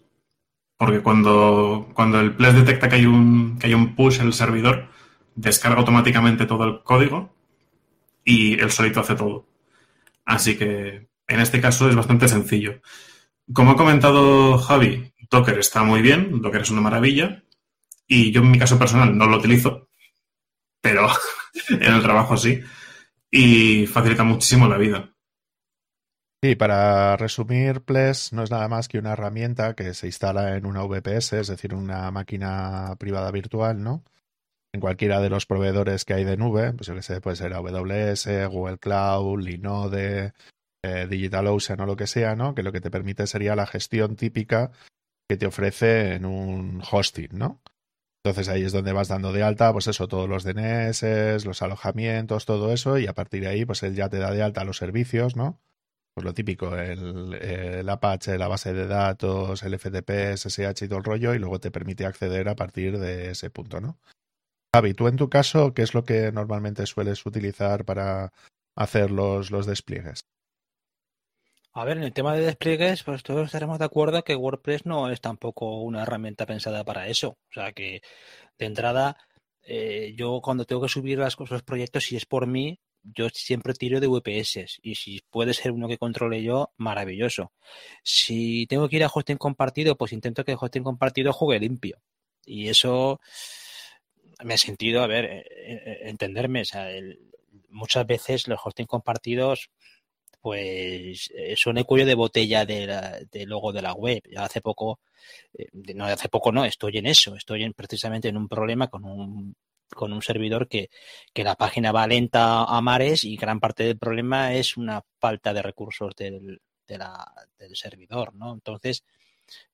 Porque cuando el Plesk detecta que hay un push en el servidor, descarga automáticamente todo el código y el solito hace todo. Así que en este caso es bastante sencillo. Como ha comentado Javi, Docker está muy bien, Docker es una maravilla, y yo en mi caso personal no lo utilizo, pero en el trabajo sí, y facilita muchísimo la vida. Sí, para resumir, Plesk no es nada más que una herramienta que se instala en una VPS, es decir, una máquina privada virtual, ¿no? En cualquiera de los proveedores que hay de nube, pues yo que sé, puede ser AWS, Google Cloud, Linode, DigitalOcean o lo que sea, ¿no? Que lo que te permite sería la gestión típica que te ofrece en un hosting, ¿no? Entonces ahí es donde vas dando de alta, pues eso, todos los DNS, los alojamientos, todo eso, y a partir de ahí, pues él ya te da de alta los servicios, ¿no? Pues lo típico, el Apache, la base de datos, el FTP, SSH y todo el rollo, y luego te permite acceder a partir de ese punto, ¿no? Javi, tú en tu caso, ¿qué es lo que normalmente sueles utilizar para hacer los despliegues? A ver, en el tema de despliegues, pues todos estaremos de acuerdo que WordPress no es tampoco una herramienta pensada para eso. O sea que, de entrada, yo cuando tengo que subir los proyectos, si es por mí, yo siempre tiro de VPS. Y si puede ser uno que controle yo, maravilloso. Si tengo que ir a hosting compartido, pues intento que el hosting compartido juegue limpio. Y eso me he sentido, a ver, entenderme, o sea, muchas veces los hosting compartidos pues son el cuello de botella del logo de la web. Hace poco, no hace poco no, estoy en eso, precisamente en un problema con un servidor que la página va lenta a mares y gran parte del problema es una falta de recursos del servidor, ¿no? Entonces,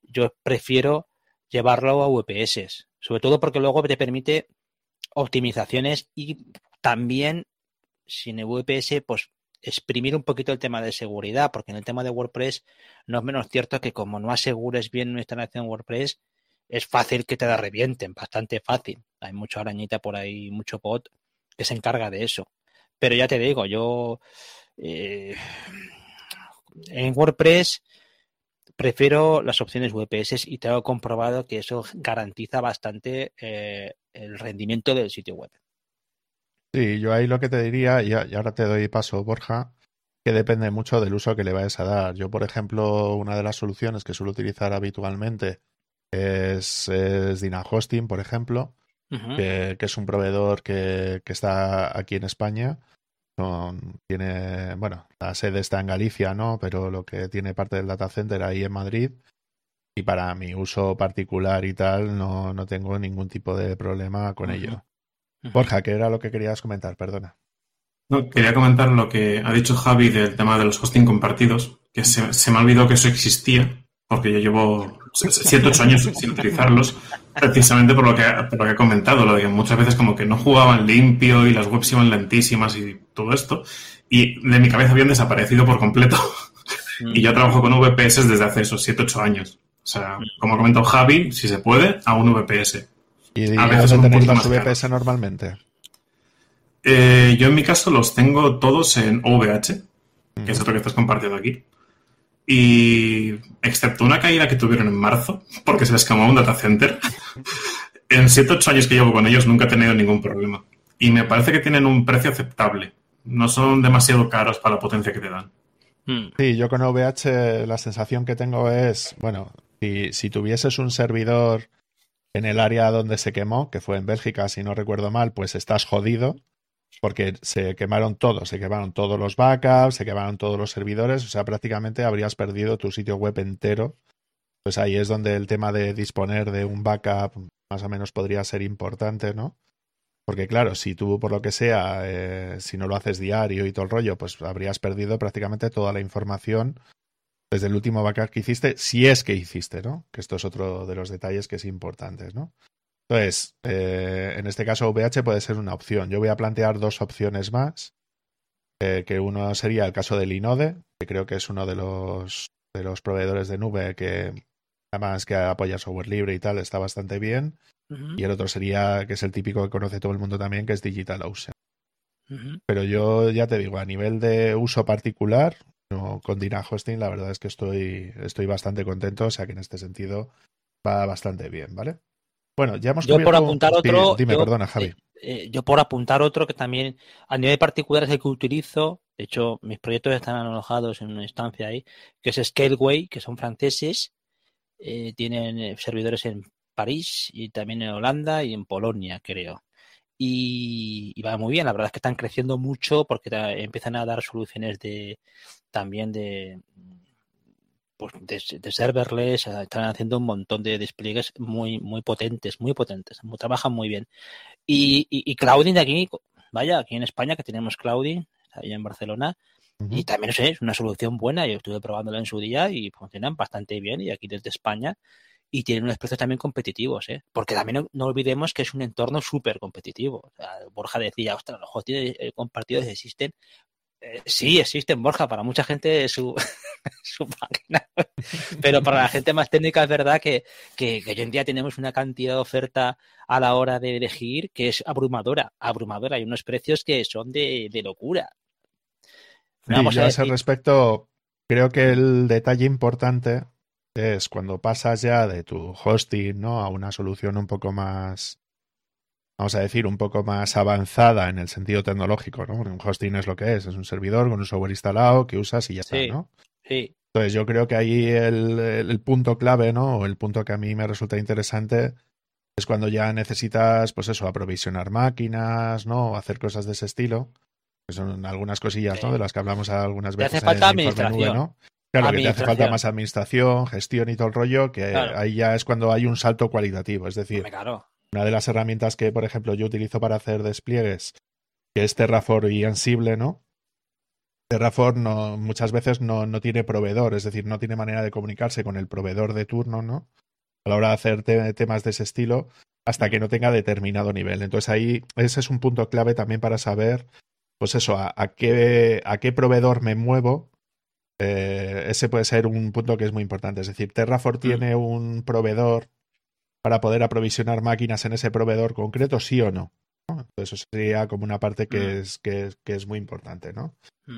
yo prefiero llevarlo a VPS, sobre todo porque luego te permite optimizaciones y también, sin el VPS, pues exprimir un poquito el tema de seguridad, porque en el tema de WordPress no es menos cierto que como no asegures bien una instalación WordPress, es fácil que te la revienten, bastante fácil. Hay mucha arañita por ahí, mucho bot que se encarga de eso. Pero ya te digo, yo en WordPress prefiero las opciones VPS y tengo comprobado que eso garantiza bastante el rendimiento del sitio web. Sí, yo ahí lo que te diría, y ahora te doy paso, Borja, que depende mucho del uso que le vayas a dar. Yo, por ejemplo, una de las soluciones que suelo utilizar habitualmente es Dynahosting, por ejemplo, uh-huh, que es un proveedor que está aquí en España. Bueno, la sede está en Galicia, ¿no? Pero lo que tiene parte del data center ahí en Madrid. Y para mi uso particular y tal, no tengo ningún tipo de problema con, uh-huh, ello. Uh-huh. Borja, ¿qué era lo que querías comentar? Perdona. No, quería comentar lo que ha dicho Javi del tema de los hosting compartidos, que se me olvidó que eso existía, porque yo llevo 7 8 años sin utilizarlo, precisamente por lo que ha comentado, lo de que muchas veces como que no jugaban limpio y las webs iban lentísimas y todo esto, y de mi cabeza habían desaparecido por completo. Y yo trabajo con VPS desde hace esos 7 8 años. O sea, como ha comentado Javi, si se puede, a un VPS. ¿Y a veces dónde tenéis los VPS normalmente? Yo en mi caso los tengo todos en OVH, que es otro que estás compartiendo aquí. Y excepto una caída que tuvieron en marzo, porque se les quemó un data center, en 7-8 años que llevo con ellos nunca he tenido ningún problema. Y me parece que tienen un precio aceptable. No son demasiado caros para la potencia que te dan. Sí, yo con OVH la sensación que tengo es, bueno, si tuvieses un servidor en el área donde se quemó, que fue en Bélgica, si no recuerdo mal, pues estás jodido. Porque se quemaron todos los backups, se quemaron todos los servidores, o sea, prácticamente habrías perdido tu sitio web entero. Pues ahí es donde el tema de disponer de un backup más o menos podría ser importante, ¿no? Porque claro, si tú por lo que sea, si no lo haces diario y todo el rollo, pues habrías perdido prácticamente toda la información desde el último backup que hiciste, si es que hiciste, ¿no? Que esto es otro de los detalles que es importante, ¿no? Entonces, en este caso VH puede ser una opción. Yo voy a plantear 2 opciones más, que uno sería el caso de Linode, que creo que es uno de los proveedores de nube que además que apoya software libre y tal, está bastante bien. Uh-huh. Y el otro sería, que es el típico que conoce todo el mundo también, que es DigitalOcean. Uh-huh. Pero yo ya te digo, a nivel de uso particular, no, con Dynahosting la verdad es que estoy bastante contento, o sea que en este sentido va bastante bien, ¿vale? Bueno, ya hemos cubierto... Yo por apuntar otro que también a nivel particular es el que utilizo, de hecho mis proyectos están alojados en una instancia ahí, que es Scaleway, que son franceses, tienen servidores en París y también en Holanda y en Polonia, creo. Y va muy bien, la verdad es que están creciendo mucho porque empiezan a dar soluciones de serverless, están haciendo un montón de despliegues muy potentes, trabajan muy bien. Y Clouding de aquí, vaya, aquí en España que tenemos Clouding, allá en Barcelona, uh-huh, y también no sé, es una solución buena, yo estuve probándola en su día y funcionan bastante bien, y aquí desde España, y tienen unos precios también competitivos, porque también no olvidemos que es un entorno súper competitivo. O sea, Borja decía, ostras, los hostings compartidos existen. Sí, existen, Borja, para mucha gente su página, pero para la gente más técnica es verdad que hoy en día tenemos una cantidad de oferta a la hora de elegir que es abrumadora, hay unos precios que son de locura. Vamos, sí, yo a ese respecto creo que el detalle importante es cuando pasas ya de tu hosting, ¿no?, a una solución un poco más... vamos a decir, un poco más avanzada en el sentido tecnológico, ¿no? Porque un hosting es lo que es un servidor con un software instalado que usas y ya está, sí, ¿no? Sí. Entonces yo creo que ahí el punto clave, ¿no? O el punto que a mí me resulta interesante es cuando ya necesitas, pues eso, aprovisionar máquinas, ¿no? O hacer cosas de ese estilo. que son algunas cosillas, ¿no? De las que hablamos algunas veces. Te hace falta administración, ¿no? Claro, que te hace falta más administración, gestión y todo el rollo, que claro, ahí ya es cuando hay un salto cualitativo. Es decir, claro, una de las herramientas que, por ejemplo, yo utilizo para hacer despliegues, que es Terraform y Ansible, ¿no? Terraform no, muchas veces no tiene proveedor, es decir, no tiene manera de comunicarse con el proveedor de turno, ¿no? A la hora de hacer temas de ese estilo, hasta que no tenga determinado nivel. Entonces ahí ese es un punto clave también para saber, pues eso, a qué proveedor me muevo. Ese puede ser un punto que es muy importante. Es decir, Terraform tiene un proveedor para poder aprovisionar máquinas en ese proveedor concreto, sí o no. Eso sería como una parte que es muy importante, ¿no?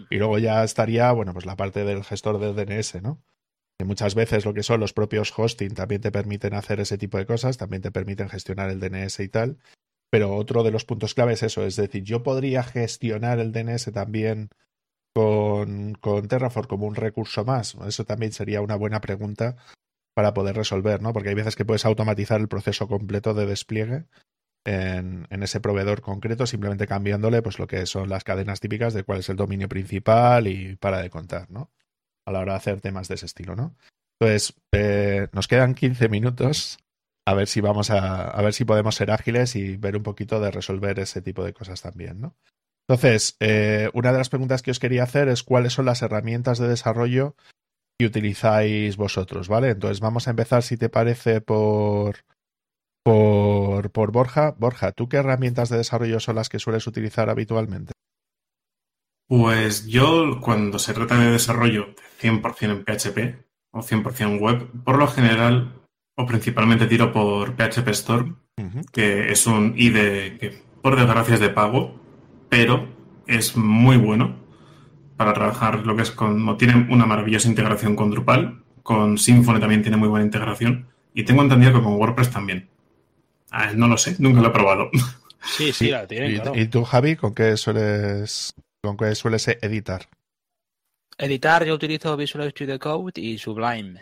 Y luego ya estaría, bueno, pues la parte del gestor de DNS, ¿no? Que muchas veces lo que son los propios hosting también te permiten hacer ese tipo de cosas, también te permiten gestionar el DNS y tal, pero otro de los puntos clave es eso, es decir, yo podría gestionar el DNS también con Terraform como un recurso más. Eso también sería una buena pregunta para poder resolver, ¿no? Porque hay veces que puedes automatizar el proceso completo de despliegue en ese proveedor concreto, simplemente cambiándole pues lo que son las cadenas típicas de cuál es el dominio principal y para de contar, ¿no? A la hora de hacer temas de ese estilo, ¿no? Entonces, nos quedan 15 minutos. A ver si a ver si podemos ser ágiles y ver un poquito de resolver ese tipo de cosas también, ¿no? Entonces, una de las preguntas que os quería hacer es cuáles son las herramientas de desarrollo que utilizáis vosotros, ¿vale? Entonces vamos a empezar, si te parece, por Borja. Borja, ¿tú qué herramientas de desarrollo son las que sueles utilizar habitualmente? Pues yo, cuando se trata de desarrollo 100% en PHP o 100% web, por lo general o principalmente tiro por PHP Storm, que es un IDE que por desgracia es de pago, pero es muy bueno para trabajar lo que es con... Tiene una maravillosa integración con Drupal, con Symfony también tiene muy buena integración y tengo entendido que con WordPress también. Ah, no lo sé, nunca lo he probado. Sí, la tienen, claro. ¿Y tú, Javi, con qué sueles editar? Editar, yo utilizo Visual Studio Code y Sublime.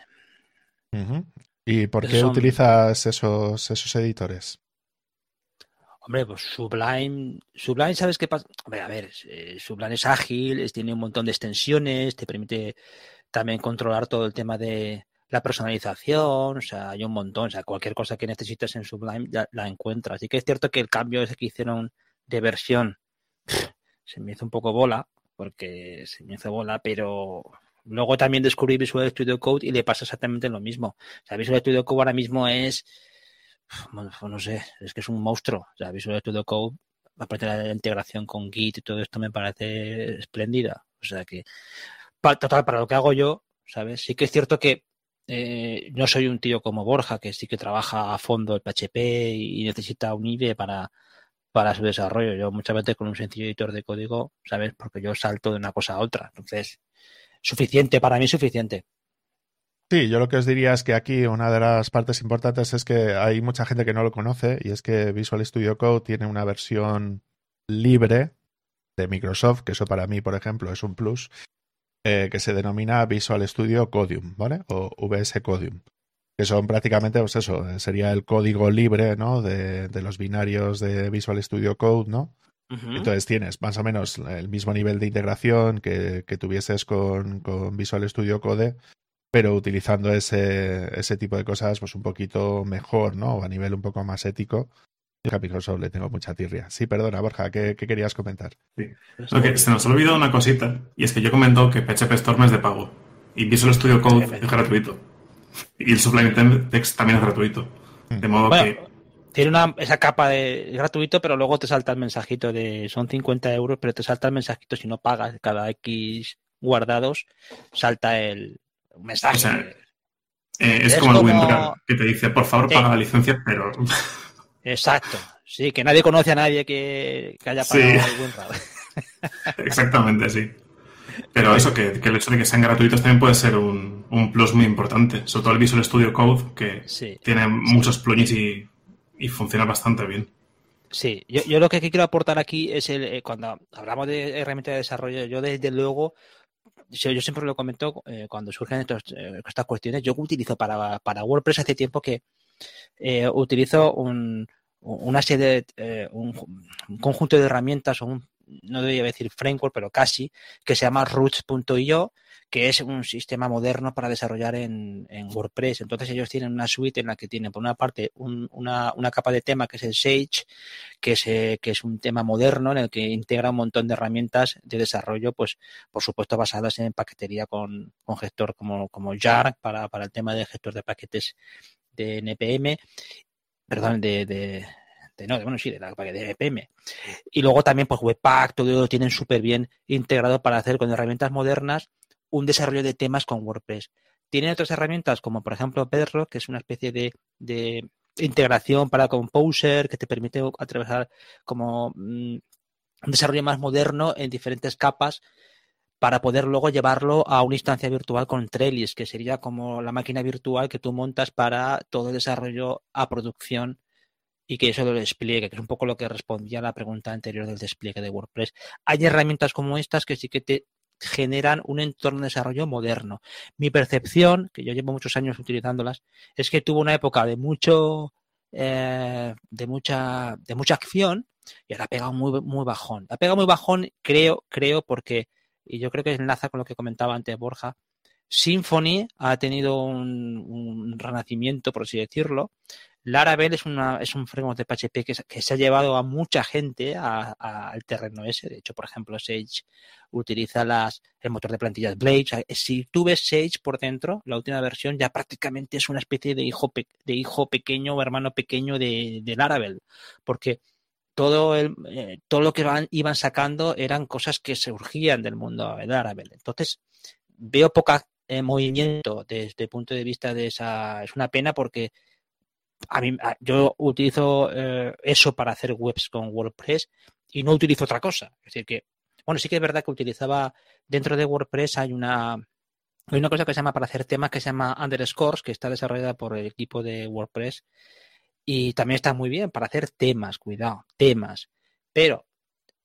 ¿Y por qué utilizas esos editores? Hombre, pues Sublime, ¿sabes qué pasa? Hombre, a ver, Sublime es ágil, tiene un montón de extensiones, te permite también controlar todo el tema de la personalización, o sea, hay un montón, o sea, cualquier cosa que necesites en Sublime ya la encuentras. Así que es cierto que el cambio ese que hicieron de versión se me hizo un poco bola, pero luego también descubrí Visual Studio Code y le pasa exactamente lo mismo. O sea, Visual Studio Code ahora mismo es, no sé, es que es un monstruo. O sea, Visual Studio Code, aparte de la integración con Git y todo esto, me parece espléndida. O sea, que para lo que hago yo, ¿sabes? Sí que es cierto que no soy un tío como Borja, que sí que trabaja a fondo el PHP y necesita un IDE para su desarrollo. Yo muchas veces con un sencillo editor de código, ¿sabes? Porque yo salto de una cosa a otra. Entonces, para mí es suficiente. Sí, yo lo que os diría es que aquí una de las partes importantes es que hay mucha gente que no lo conoce y es que Visual Studio Code tiene una versión libre de Microsoft, que eso para mí, por ejemplo, es un plus, que se denomina Visual Studio Codium, ¿vale? O VS Codium, que son prácticamente, pues eso, sería el código libre, ¿no? De los binarios de Visual Studio Code, ¿no? Uh-huh. Entonces tienes más o menos el mismo nivel de integración que tuvieses con Visual Studio Code, pero utilizando ese tipo de cosas pues un poquito mejor, ¿no? O a nivel un poco más ético. A Microsoft le tengo mucha tirria. Sí, perdona, Borja, ¿qué querías comentar? Sí. Okay, se nos ha olvidado una cosita, y es que yo he comentado que PHP Storm es de pago, y Visual Studio Code es gratuito, y el Sublime Text también es gratuito. De modo que... Tiene esa capa de gratuito, pero luego te salta el mensajito de... Son 50 euros, pero te salta el mensajito si no pagas. Cada X guardados salta el mensaje. O sea, es como el WinRAR, que te dice, por favor, paga la licencia, pero... Exacto, sí, que nadie conoce a nadie que haya pagado algún rato. Exactamente, sí. Pero eso, que el hecho de que sean gratuitos también puede ser un plus muy importante, sobre todo el Visual Studio Code, que tiene muchos plugins y funciona bastante bien. Sí, yo lo que quiero aportar aquí es cuando hablamos de herramientas de desarrollo, yo desde luego, yo siempre lo comento, cuando surgen estas cuestiones, yo utilizo para WordPress hace tiempo que utilizo un conjunto de herramientas o un no debería decir framework, pero casi, que se llama Roots.io, que es un sistema moderno para desarrollar en WordPress. Entonces ellos tienen una suite en la que tienen, por una parte, una capa de tema que es el Sage, que es un tema moderno en el que integra un montón de herramientas de desarrollo, pues por supuesto basadas en paquetería con gestor como Jarg para el tema de gestor de paquetes de NPM, perdón, de NPM. Y luego también pues Webpack, todo lo tienen súper bien integrado para hacer con herramientas modernas un desarrollo de temas con WordPress. Tienen otras herramientas como, por ejemplo, Bedrock, que es una especie de integración para Composer que te permite atravesar como un desarrollo más moderno en diferentes capas para poder luego llevarlo a una instancia virtual con Trellis, que sería como la máquina virtual que tú montas para todo el desarrollo a producción y que eso lo despliegue, que es un poco lo que respondía a la pregunta anterior del despliegue de WordPress. Hay herramientas como estas que sí que te generan un entorno de desarrollo moderno. Mi percepción, que yo llevo muchos años utilizándolas, es que tuvo una época de mucha acción y ahora ha pegado muy, muy bajón. Ha pegado muy bajón, creo, porque, y yo creo que enlaza con lo que comentaba antes Borja, Symfony ha tenido un renacimiento, por así decirlo. Laravel es un framework de PHP que se ha llevado a mucha gente al terreno ese. De hecho, por ejemplo, Sage utiliza el motor de plantillas Blade. O sea, si tú ves Sage por dentro, la última versión ya prácticamente es una especie de hijo pequeño o hermano pequeño de Laravel, porque todo lo que iban sacando eran cosas que surgían del mundo de Laravel. Entonces, veo poca movimiento desde el punto de vista de esa. Es una pena porque yo utilizo eso para hacer webs con WordPress y no utilizo otra cosa. Es decir que, bueno, sí que es verdad que utilizaba dentro de WordPress hay una cosa que se llama para hacer temas que se llama Underscores, que está desarrollada por el equipo de WordPress y también está muy bien para hacer temas, cuidado, temas. Pero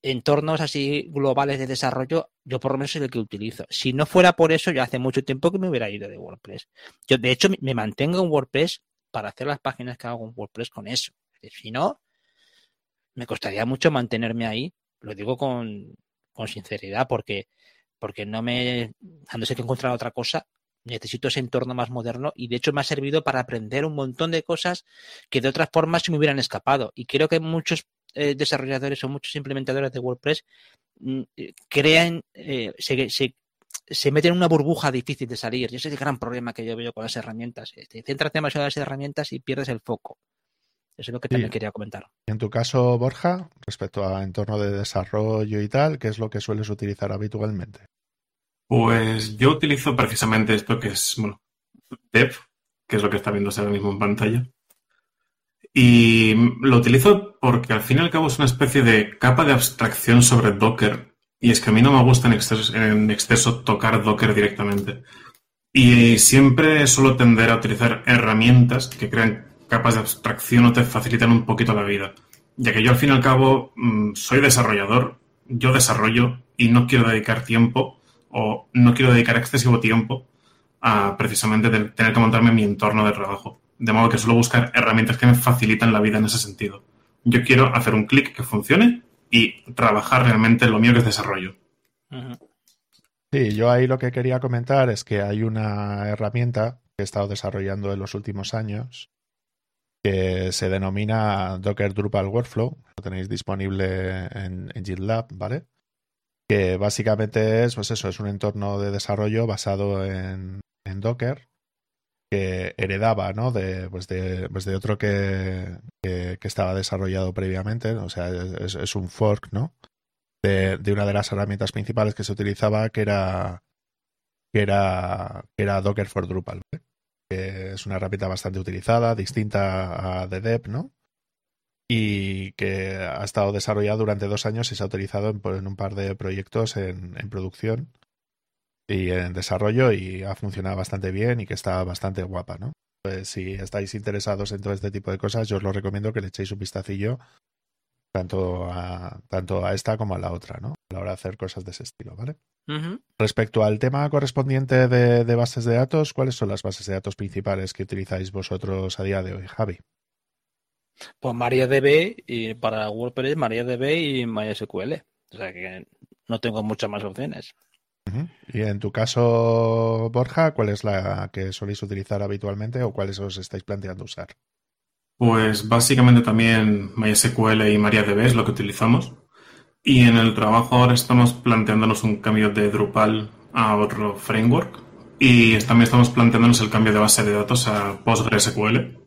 entornos así globales de desarrollo, yo por lo menos es el que utilizo. Si no fuera por eso, yo hace mucho tiempo que me hubiera ido de WordPress. Yo, de hecho, me mantengo en WordPress para hacer las páginas que hago en WordPress con eso. Si no, me costaría mucho mantenerme ahí. Lo digo con sinceridad porque a no ser que encontrar otra cosa, necesito ese entorno más moderno y de hecho me ha servido para aprender un montón de cosas que de otras formas se me hubieran escapado. Y creo que muchos desarrolladores o muchos implementadores de WordPress se meten en una burbuja difícil de salir. Y ese es el gran problema que yo veo con las herramientas. Te centras demasiado en las herramientas y pierdes el foco. Eso es lo que también quería comentar. En tu caso, Borja, respecto a entorno de desarrollo y tal, ¿qué es lo que sueles utilizar habitualmente? Pues yo utilizo precisamente esto que es, bueno, Dev, que es lo que está viéndose ahora mismo en pantalla. Y lo utilizo porque al fin y al cabo es una especie de capa de abstracción sobre Docker. Y es que a mí no me gusta en exceso tocar Docker directamente. Y siempre suelo tender a utilizar herramientas que crean capas de abstracción o te facilitan un poquito la vida. Ya que yo al fin y al cabo soy desarrollador, yo desarrollo y no quiero dedicar tiempo o no quiero dedicar excesivo tiempo a precisamente tener que montarme mi entorno de trabajo. De modo que suelo buscar herramientas que me facilitan la vida en ese sentido. Yo quiero hacer un clic que funcione y trabajar realmente lo mío que es desarrollo. Sí, yo ahí lo que quería comentar es que hay una herramienta que he estado desarrollando en los últimos años que se denomina Docker Drupal Workflow. Lo tenéis disponible en GitLab, ¿vale? Que básicamente es, pues eso, es un entorno de desarrollo basado en Docker que heredaba, ¿no? de otro que estaba desarrollado previamente, ¿no? O sea, es un fork, ¿no? De una de las herramientas principales que se utilizaba que era Docker for Drupal, ¿vale? Que es una herramienta bastante utilizada, distinta a DDEP, ¿no? Y que ha estado desarrollada durante 2 años y se ha utilizado en un par de proyectos en producción y en desarrollo y ha funcionado bastante bien y que está bastante guapa, ¿no? Pues si estáis interesados en todo este tipo de cosas, yo os lo recomiendo que le echéis un vistacillo tanto a esta como a la otra, ¿no? A la hora de hacer cosas de ese estilo, ¿vale? Uh-huh. Respecto al tema correspondiente de bases de datos, ¿cuáles son las bases de datos principales que utilizáis vosotros a día de hoy, Javi? Pues MariaDB y para WordPress MariaDB y MySQL. O sea que no tengo muchas más opciones. Y en tu caso, Borja, ¿cuál es la que soléis utilizar habitualmente o cuáles os estáis planteando usar? Pues básicamente también MySQL y MariaDB es lo que utilizamos. Y en el trabajo ahora estamos planteándonos un cambio de Drupal a otro framework y también estamos planteándonos el cambio de base de datos a PostgreSQL,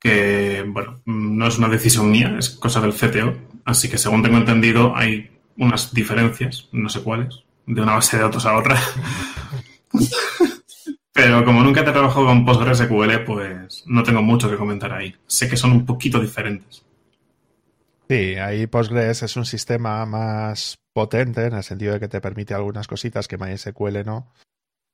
que, bueno, no es una decisión mía, es cosa del CTO. Así que, según tengo entendido, hay unas diferencias, no sé cuáles, de una base de datos a otra. Pero como nunca he trabajado con PostgreSQL, pues no tengo mucho que comentar ahí. Sé que son un poquito diferentes. Sí, ahí Postgres es un sistema más potente en el sentido de que te permite algunas cositas que MySQL no.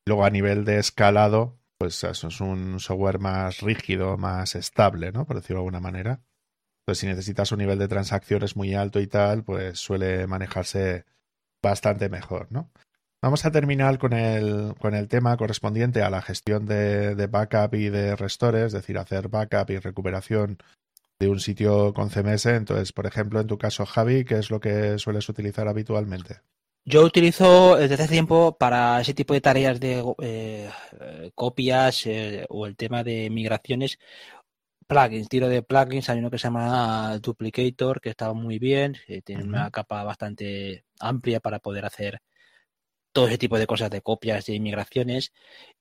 Luego a nivel de escalado, pues es un software más rígido, más estable, ¿no? Por decirlo de alguna manera. Entonces si necesitas un nivel de transacciones muy alto y tal, pues suele manejarse bastante mejor, ¿no? Vamos a terminar con el tema correspondiente a la gestión de backup y de restores, es decir, hacer backup y recuperación de un sitio con CMS. Entonces, por ejemplo, en tu caso, Javi, ¿qué es lo que sueles utilizar habitualmente? Yo utilizo desde hace tiempo para ese tipo de tareas de copias o el tema de migraciones, plugins. Tiro de plugins, hay uno que se llama Duplicator, que está muy bien, tiene una capa bastante amplia para poder hacer todo ese tipo de cosas de copias de migraciones.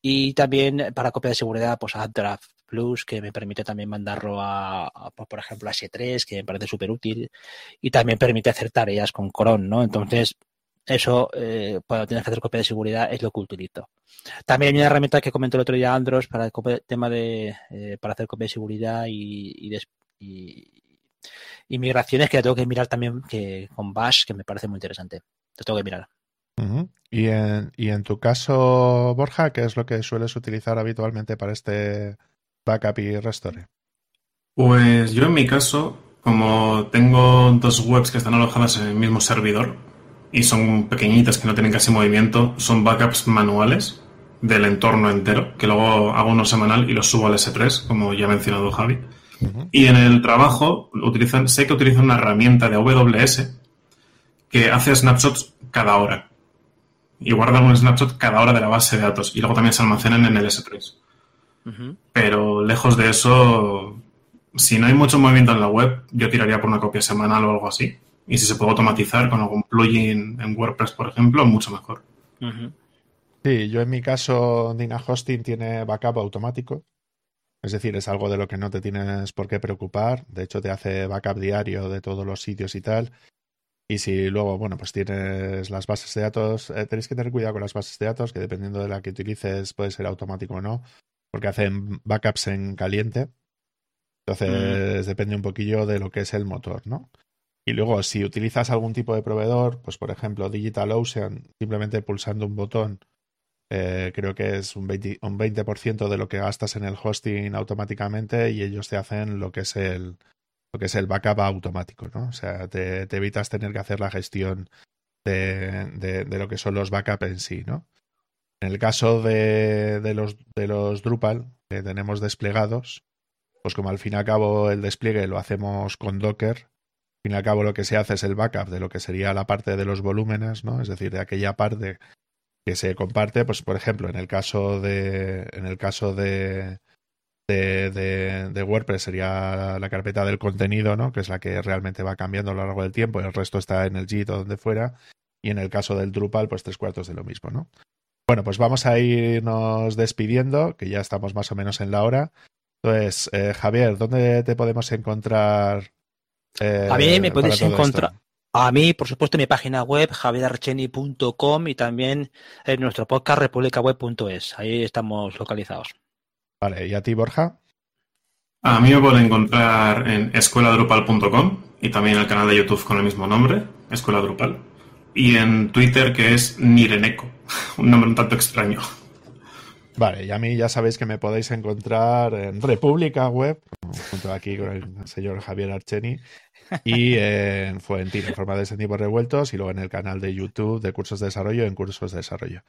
Y también para copia de seguridad, pues AppDraft Plus, que me permite también mandarlo a por ejemplo, a S3, que me parece súper útil, y también permite hacer tareas con cron, ¿no? Entonces, eso, cuando tienes que hacer copia de seguridad, es lo que utilizo. También hay una herramienta que comentó el otro día Andros para el tema de para hacer copia de seguridad y migraciones, que la tengo que mirar también, que con Bash, que me parece muy interesante. Lo tengo que mirar. Y en tu caso, Borja, ¿qué es lo que sueles utilizar habitualmente para este backup y restore? Pues yo en mi caso, como tengo dos webs que están alojadas en el mismo servidor y son pequeñitas que no tienen casi movimiento, son backups manuales del entorno entero, que luego hago uno semanal y los subo al S3, como ya ha mencionado Javi. Y en el trabajo sé que utilizan una herramienta de AWS que hace snapshots cada hora y guardan un snapshot cada hora de la base de datos y luego también se almacenan en el S3. Pero lejos de eso, si no hay mucho movimiento en la web, yo tiraría por una copia semanal o algo así. Y si se puede automatizar con algún plugin en WordPress, por ejemplo, mucho mejor. Sí, yo en mi caso, Dynahosting tiene backup automático. Es decir, es algo de lo que no te tienes por qué preocupar. De hecho, te hace backup diario de todos los sitios y tal. Y si luego, bueno, pues tienes las bases de datos, tenéis que tener cuidado con las bases de datos, que dependiendo de la que utilices puede ser automático o no, porque hacen backups en caliente. Entonces depende un poquillo de lo que es el motor, ¿no? Y luego, si utilizas algún tipo de proveedor, pues por ejemplo DigitalOcean, simplemente pulsando un botón, creo que es un 20% de lo que gastas en el hosting automáticamente, y ellos te hacen lo que es el backup automático, ¿no? O sea, te evitas tener que hacer la gestión de lo que son los backups en sí, ¿no? En el caso de los Drupal que tenemos desplegados, pues como al fin y al cabo el despliegue lo hacemos con Docker, al fin y al cabo lo que se hace es el backup de lo que sería la parte de los volúmenes, ¿no? Es decir, de aquella parte que se comparte, pues por ejemplo, en el caso de WordPress sería la carpeta del contenido, ¿no? Que es la que realmente va cambiando a lo largo del tiempo, y el resto está en el Git o donde fuera, y en el caso del Drupal, pues 3/4 de lo mismo, ¿no? Bueno, pues vamos a irnos despidiendo, que ya estamos más o menos en la hora. Entonces, Javier, ¿dónde te podemos encontrar? Por supuesto, en mi página web, javierarchenti.com, y también en nuestro podcast, republicaweb.es. Ahí estamos localizados. Vale, ¿y a ti, Borja? A mí me pueden encontrar en escueladrupal.com y también en el canal de YouTube con el mismo nombre, Escuela Drupal. Y en Twitter, que es Nireneco, un nombre un tanto extraño. Vale, y a mí ya sabéis que me podéis encontrar en República Web, junto aquí con el señor Javier Archenti, y en Fuentina, en forma de sentimientos revueltos, y luego en el canal de YouTube de Cursos de Desarrollo, en Cursos de Desarrollo.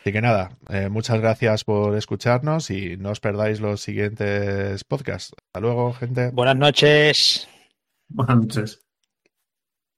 Así que nada, muchas gracias por escucharnos y no os perdáis los siguientes podcasts. Hasta luego, gente. Buenas noches. Buenas noches.